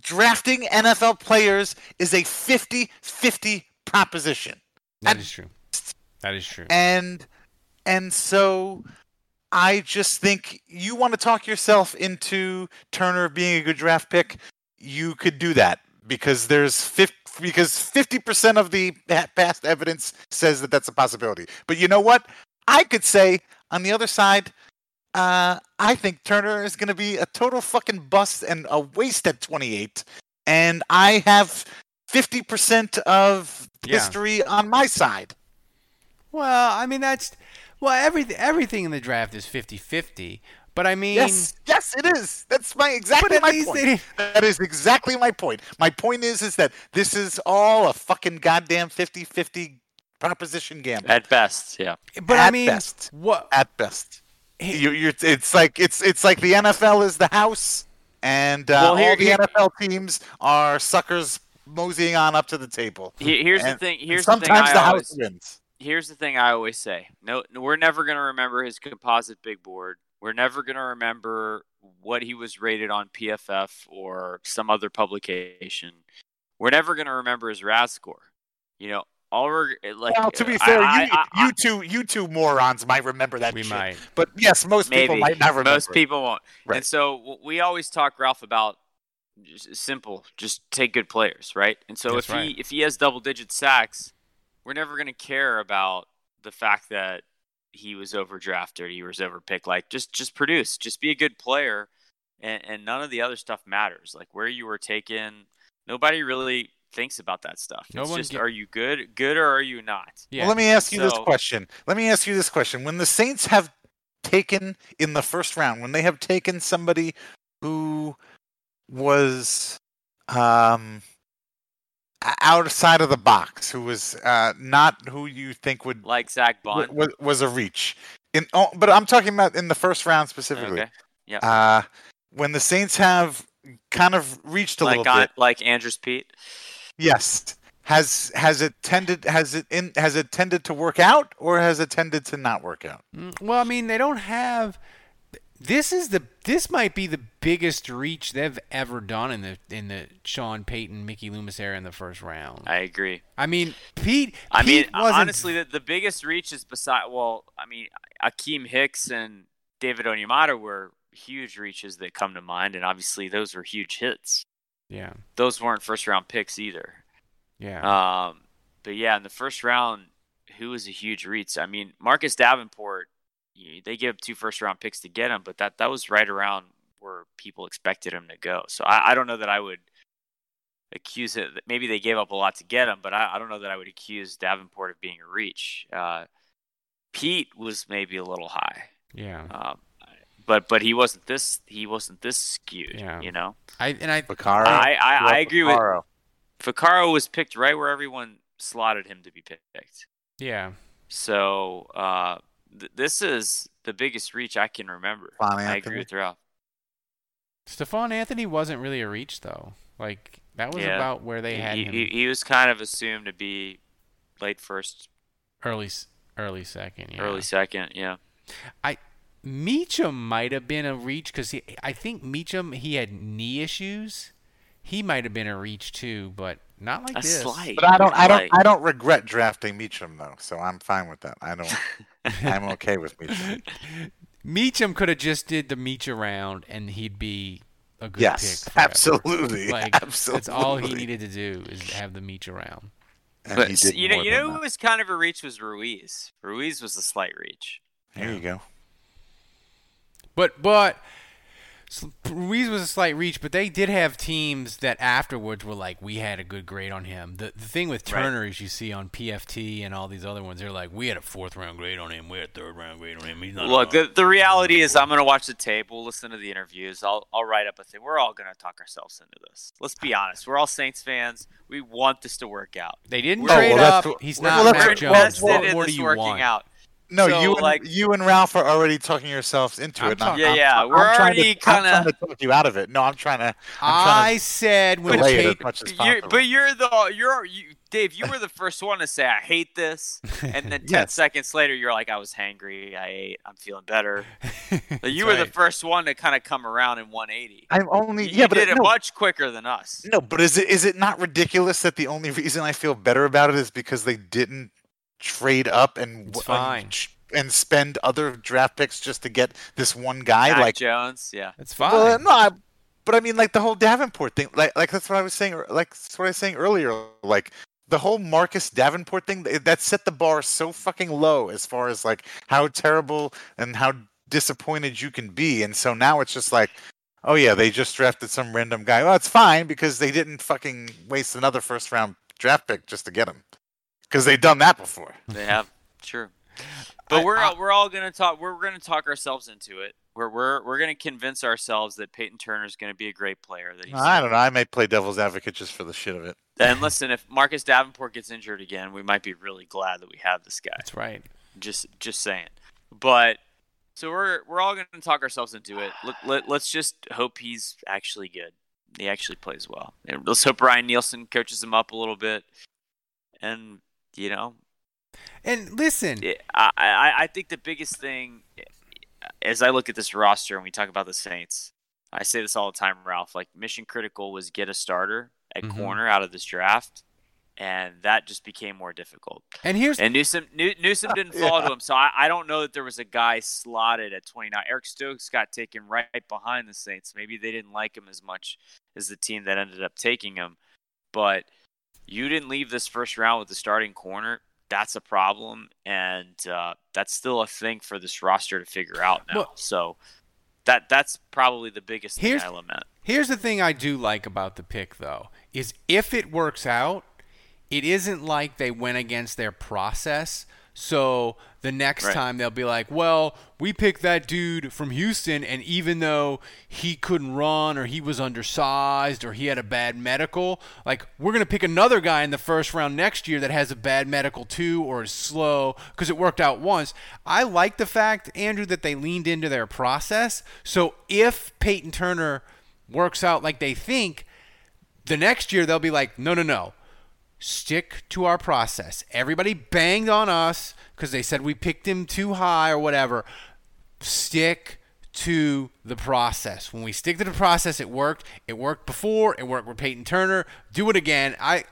drafting NFL players is a 50-50 proposition. That is true. And so I just think you want to talk yourself into Turner being a good draft pick. You could do that because because 50% of the past evidence says that that's a possibility. But you know what? I could say on the other side, I think Turner is going to be a total fucking bust and a waste at 28. And I have 50% of history on my side. Well, I mean, everything in the draft is 50-50, but I mean... Yes, it is. That's exactly my point. That is exactly my point. My point is that this is all a fucking goddamn 50-50 proposition gamble. At best, yeah. But at best. What? At best. It's like the NFL is the house, and all the NFL teams are suckers moseying on up to the table. Here's the thing, sometimes the house wins. Here's the thing I always say. No, we're never going to remember his composite big board. We're never going to remember what he was rated on PFF or some other publication. We're never going to remember his RAS score. You know, to be fair, you two morons might remember that. We might. But yes, most people might not remember. Most people won't. Right. And so we always talk, Ralph, about simple, just take good players, right? And so if he has double-digit sacks, we're never going to care about the fact that he was overdrafted, he was overpicked. Like, just produce. Just be a good player, and none of the other stuff matters. Like, where you were taken, nobody really thinks about that stuff. Are you good or are you not? Yeah. Well, let me ask you this question. When the Saints have taken in the first round, when they have taken somebody who was outside of the box, who was not who you think would like Zach Bond was a reach. But I'm talking about in the first round specifically. Okay. Yeah. When the Saints have kind of reached a little bit, like Andrews Pete. Yes. Has it tended to work out, or has it tended to not work out? Well, I mean, they don't have. This might be the biggest reach they've ever done in the Sean Payton, Mickey Loomis era in the first round. I agree. I mean, honestly, the biggest reach is Akeem Hicks and David Onyemata were huge reaches that come to mind, and obviously those were huge hits. Yeah. Those weren't first round picks either. Yeah. But yeah, in the first round, who was a huge reach? I mean, Marcus Davenport. They give 2 first-round picks to get him, but that was right around where people expected him to go. So I don't know that I would accuse it. Maybe they gave up a lot to get him, but I don't know that I would accuse Davenport of being a reach. Pete was maybe a little high. Yeah. But he wasn't this skewed. Yeah. You know. I agree with Ficaro was picked right where everyone slotted him to be picked. Yeah. So this is the biggest reach I can remember. I agree with Ralph. Stephone Anthony wasn't really a reach, though. Like, that was about where they had him. He was kind of assumed to be late first. Early second, yeah. Early second, yeah. Meacham might have been a reach because I think Meacham, he had knee issues. He might have been a reach too, but not like this. Slight. But I don't regret drafting Meacham though, so I'm fine with that. I'm okay with Meacham. Meacham could have just did the Meach around, and he'd be a good pick. Yes, absolutely. That's all he needed to do is have the Meach around. And but you know who was kind of a reach was Ruiz. Ruiz was a slight reach. There you go. But Ruiz was a slight reach, but they did have teams that afterwards were like, we had a good grade on him. The thing with Turner is you see on PFT and all these other ones, they're like, we had a fourth-round grade on him. We had a third-round grade on him. He's not the reality is I'm going to watch the tape. We'll listen to the interviews. I'll write up a thing. We're all going to talk ourselves into this. Let's be honest. We're all Saints fans. We want this to work out. They didn't trade up. He's not Mac Jones. What do you want? No, so, you and Ralph are already talking yourselves into it. I'm trying to talk you out of it. No, I'm trying to. Dave, you were the first one to say I hate this, and then 10 seconds later you're like, I was hangry, I ate, I'm feeling better. You were the first one to kind of come around in 180. You did it much quicker than us. No, but is it not ridiculous that the only reason I feel better about it is because they didn't trade up and spend other draft picks just to get this one guy, Mac Jones? Yeah, it's fine. Well, no, but I mean, like the whole Davenport thing, like that's what I was saying. Like that's what I was saying earlier. Like the whole Marcus Davenport thing that set the bar so fucking low as far as like how terrible and how disappointed you can be. And so now it's just like, oh yeah, they just drafted some random guy. Well, it's fine because they didn't fucking waste another first round draft pick just to get him. Because they've done that before. They have, sure. But we're all gonna talk. We're gonna talk ourselves into it. We're gonna convince ourselves that Payton Turner is gonna be a great player. I don't know. I may play devil's advocate just for the shit of it. And listen, if Marcus Davenport gets injured again, we might be really glad that we have this guy. That's right. Just saying. But so we're all gonna talk ourselves into it. Let's just hope he's actually good. He actually plays well. And let's hope Ryan Nielsen coaches him up a little bit. And you know, and listen, I think the biggest thing as I look at this roster and we talk about the Saints, I say this all the time, Ralph, like mission critical was get a starter at corner out of this draft. And that just became more difficult. And Newsom didn't fall to him. So I don't know that there was a guy slotted at 29. Eric Stokes got taken right behind the Saints. Maybe they didn't like him as much as the team that ended up taking him. But you didn't leave this first round with the starting corner. That's a problem, and that's still a thing for this roster to figure out now. Well, so that's probably the biggest thing I lament. Here's the thing I do like about the pick, though, is if it works out, it isn't like they went against their process. So the next time they'll be like, well, we picked that dude from Houston, and even though he couldn't run or he was undersized or he had a bad medical, like we're going to pick another guy in the first round next year that has a bad medical too or is slow because it worked out once. I like the fact, Andrew, that they leaned into their process. So if Payton Turner works out like they think, the next year they'll be like, no. Stick to our process. Everybody banged on us because they said we picked him too high or whatever. Stick to the process. When we stick to the process, it worked. It worked before. It worked with Payton Turner. Do it again. I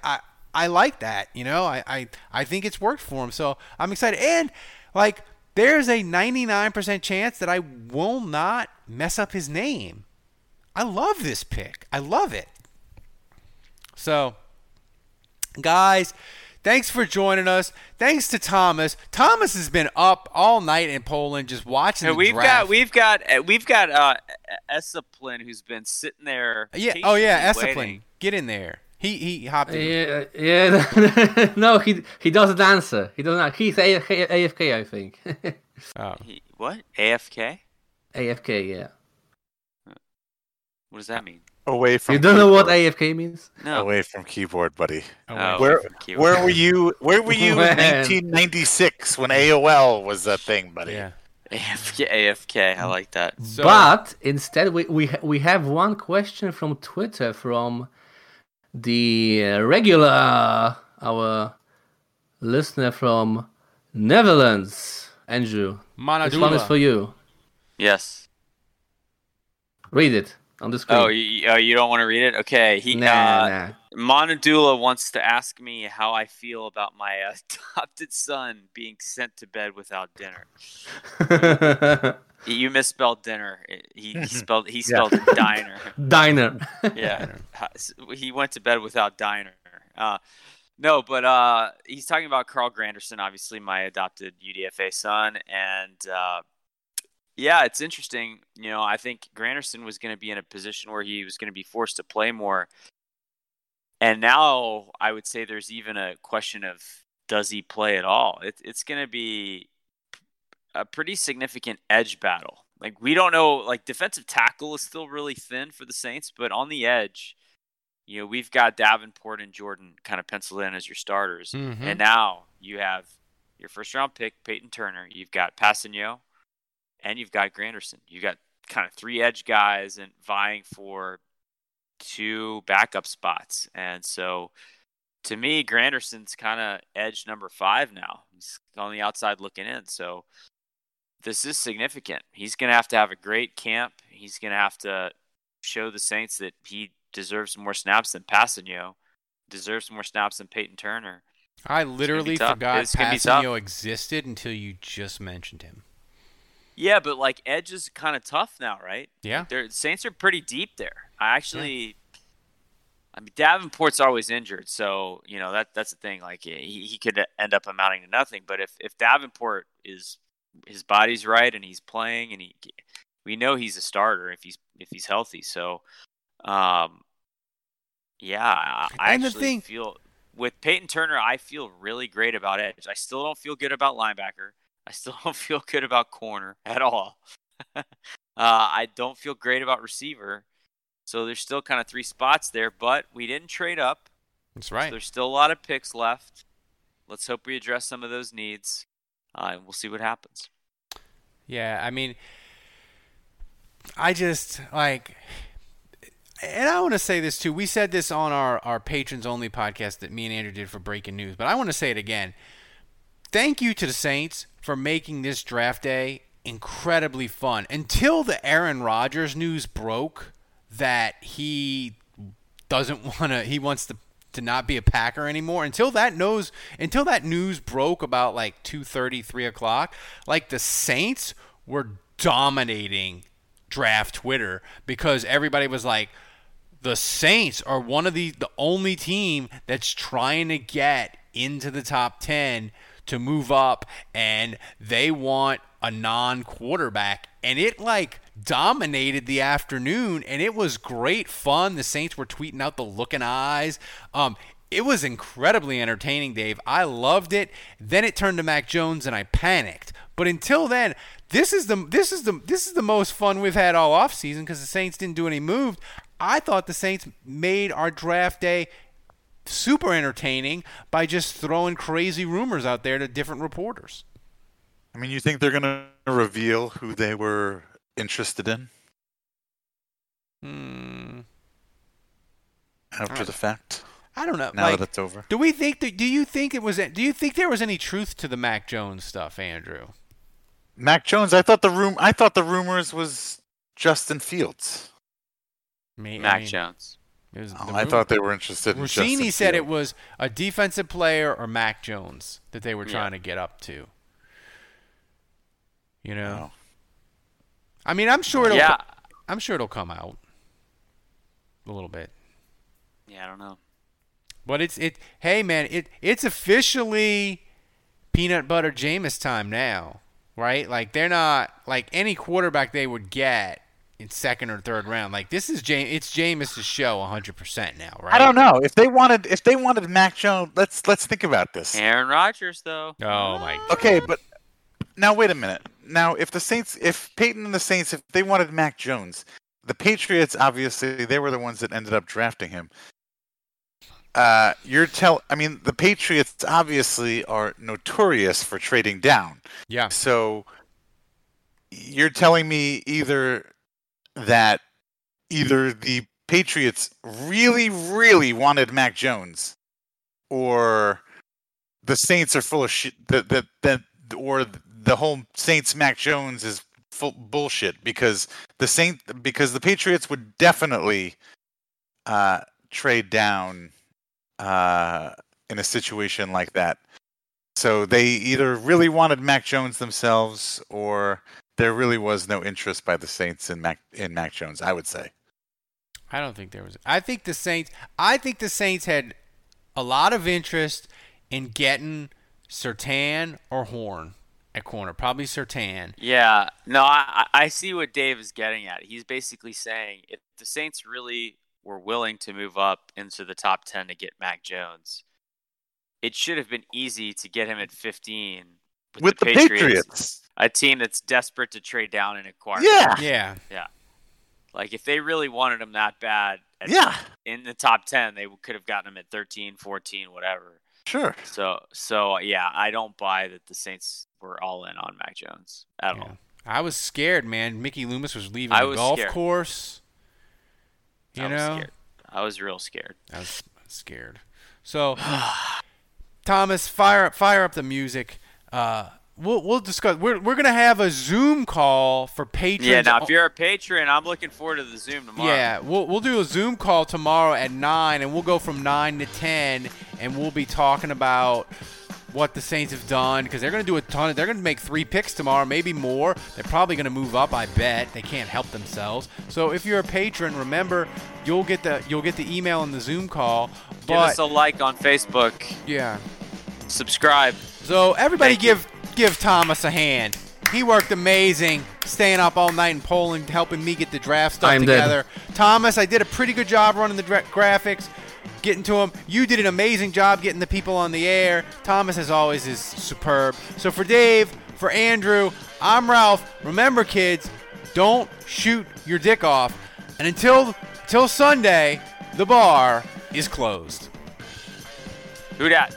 like that. You know, I think it's worked for him. So I'm excited. And, like, there's a 99% chance that I will not mess up his name. I love this pick. I love it. So – guys, thanks for joining us. Thanks to Thomas. Thomas has been up all night in Poland just watching the draft. We've got Esplin who's been sitting there. Yeah. Oh yeah, Esplin, get in there. He hopped in. Yeah. No, he doesn't answer. He doesn't. He's AFK, I think. Oh. What? AFK? AFK. Yeah. What does that mean? Away from. You don't keyboard. Know what AFK means? No. Away from keyboard, buddy. Oh, where were you? Where were you in 1996 when AOL was a thing, buddy? Yeah. AFK, I like that. So, but instead, we have one question from Twitter from the regular, our listener from Netherlands, Andrew. Manadula. This one is for you. Yes. Read it on the screen. Oh, you don't want to read it? Okay. Nah. Manadula wants to ask me how I feel about my adopted son being sent to bed without dinner. You misspelled dinner. He spelled diner. Diner. Yeah. He went to bed without diner. No, but he's talking about Carl Granderson, obviously my adopted UDFA son, and yeah, it's interesting. You know, I think Granderson was going to be in a position where he was going to be forced to play more. And now I would say there's even a question of, does he play at all? It's going to be a pretty significant edge battle. Like, we don't know, like, defensive tackle is still really thin for the Saints, but on the edge, you know, we've got Davenport and Jordan kind of penciled in as your starters. Mm-hmm. And now you have your first-round pick, Payton Turner. You've got Passigno, and you've got Granderson. You've got kind of three edge guys and vying for two backup spots. And so to me, Granderson's kind of edge number 5 now. He's on the outside looking in. So this is significant. He's going to have a great camp. He's going to have to show the Saints that he deserves more snaps than Passigno, deserves more snaps than Payton Turner. I literally forgot Passigno existed until you just mentioned him. Yeah, but like edge is kind of tough now, right? Yeah. The Saints are pretty deep there. I mean, Davenport's always injured, so you know that's the thing. Like he could end up amounting to nothing. But if Davenport is his body's right and he's playing and we know he's a starter if he's healthy. So, I feel with Payton Turner, I feel really great about edge. I still don't feel good about linebacker. I still don't feel good about corner at all. I don't feel great about receiver. So there's still kind of 3 spots there, but we didn't trade up. That's right. So there's still a lot of picks left. Let's hope we address some of those needs, and we'll see what happens. Yeah, I mean, I just, like, and I want to say this too. We said this on our patrons-only podcast that me and Andrew did for Breaking News, but I want to say it again. Thank you to the Saints for making this draft day incredibly fun. Until the Aaron Rodgers news broke that he doesn't want to, he wants to not be a Packer anymore. Until that news broke about like 2:30, 3 o'clock, like the Saints were dominating draft Twitter because everybody was like, the Saints are one of the only team that's trying to get into the top 10 to move up, and they want a non-quarterback. And it, like, dominated the afternoon, and it was great fun. The Saints were tweeting out the looking eyes. It was incredibly entertaining, Dave. I loved it. Then it turned to Mac Jones, and I panicked. But until then, this is the most fun we've had all offseason because the Saints didn't do any moves. I thought the Saints made our draft day super entertaining by just throwing crazy rumors out there to different reporters. I mean, you think they're going to reveal who they were interested in? After the fact? I don't know. Now that it's over. Do you think there was any truth to the Mac Jones stuff, Andrew? Mac Jones, I thought the rumors was Justin Fields. Jones. I thought they were interested in Justin Fields. Rossini said it was a defensive player or Mac Jones that they were trying to get up to. You know? No. I mean, I'm sure it'll come out a little bit. Yeah, I don't know. But hey man, it's officially peanut butter Jameis time now, right? Like they're not like any quarterback they would get in second or third round, like this is it's Jameis' show 100% now, right? I don't know if they wanted Mac Jones. Let's think about this. Aaron Rodgers, though. Oh my God. Okay, but now wait a minute. Now if Peyton and the Saints, if they wanted Mac Jones, the Patriots, obviously, they were the ones that ended up drafting him. I mean, the Patriots obviously are notorious for trading down. Yeah. So you're telling me either the Patriots really, really wanted Mac Jones, or the Saints are full of shit. Or the whole Saints Mac Jones is full bullshit, because the Patriots would definitely trade down in a situation like that. So they either really wanted Mac Jones themselves, or there really was no interest by the Saints in Mac Jones, I would say. I don't think there was. I think the Saints had a lot of interest in getting Surtain or Horn at corner. Probably Surtain. Yeah. No, I see what Dave is getting at. He's basically saying if the Saints really were willing to move up into the top 10 to get Mac Jones, it should have been easy to get him at 15 with the Patriots, a team that's desperate to trade down and acquire. Yeah. Yeah. Yeah. Like, if they really wanted him that bad in the top 10, they could have gotten him at 13, 14, whatever. Sure. So yeah, I don't buy that the Saints were all in on Mac Jones at all. I was scared, man. Mickey Loomis was leaving the golf course. I was real scared. I was scared. So, Thomas, fire up the music. We'll discuss. We're gonna have a Zoom call for patrons. Yeah. Now, if you're a patron, I'm looking forward to the Zoom tomorrow. Yeah. We'll do a Zoom call tomorrow at 9, and we'll go from 9 to 10, and we'll be talking about what the Saints have done, because they're gonna do a ton. They're gonna make 3 picks tomorrow, maybe more. They're probably gonna move up. I bet they can't help themselves. So if you're a patron, remember you'll get the email and the Zoom call. But, give us a like on Facebook. Yeah. Subscribe. So everybody give Thomas a hand. He worked amazing, staying up all night in Poland, helping me get the draft stuff together. Dead. Thomas, I did a pretty good job running the graphics, getting to them. You did an amazing job getting the people on the air. Thomas, as always, is superb. So for Dave, for Andrew, I'm Ralph. Remember, kids, don't shoot your dick off. And until Sunday, the bar is closed. Who dat?